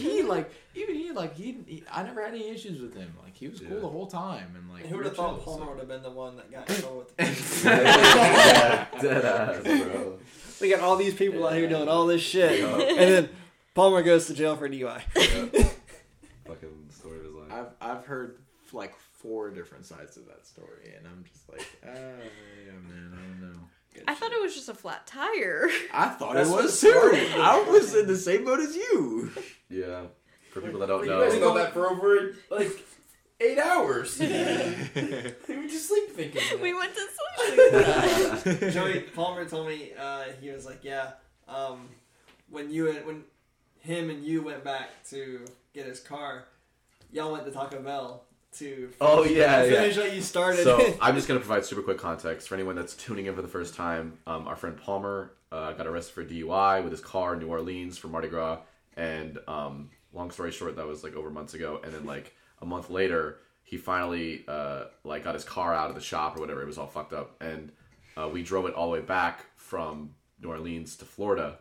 he, I never had any issues with him. Like, he was cool the whole time. And, like, who would have thought Palmer would have been the one that got in trouble with him? Dead ass, bro. We got all these people out here doing all this shit. Yeah. And then Palmer goes to jail for DUI. Yeah. Fucking story of his life. I've heard like 4 different sides of that story, and I'm just like, oh, yeah, man, I don't know. I thought it was just a flat tire. I thought it was too. I was in the same boat as you. Yeah. For people that don't know. You guys know that for over, like, 8 hours. We were just sleep thinking. We went to sleep. Joey Palmer told me, he was like, yeah, when him and you went back to get his car, y'all went to Taco Bell to finish what you started. So I'm just going to provide super quick context for anyone that's tuning in for the first time. Our friend Palmer got arrested for DUI with his car in New Orleans for Mardi Gras. And long story short, that was like over months ago. And then like a month later, he finally like got his car out of the shop or whatever. It was all fucked up. And we drove it all the way back from New Orleans to Florida.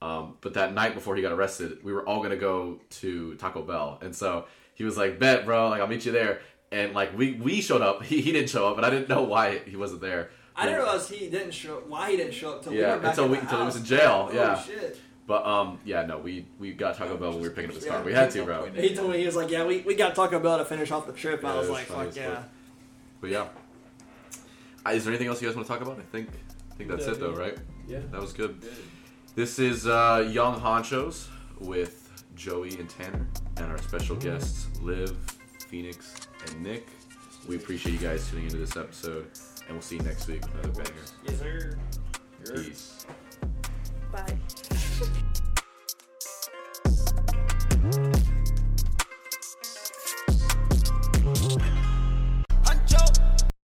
But that night before he got arrested, we were all going to go to Taco Bell. And so he was like, bet, bro, like I'll meet you there. And like we showed up. He didn't show up, and I didn't know why he wasn't there. I didn't realize why he didn't show up till we were back until he was in jail. Yeah. Oh, shit. But, we got Taco Bell when we were picking up his car. We had to, bro. He told me, he was like, yeah, we got Taco Bell to finish off the trip. Yeah, I was like, fuck yeah. But, yeah. Is there anything else you guys want to talk about? I think that's it, though, right? Yeah. That was good. Yeah. This is Young Honchos with Joey and Tanner and our special guests, Liv, Phoenix, and Nick. We appreciate you guys tuning into this episode, and we'll see you next week with another banger. Yes, sir. Peace.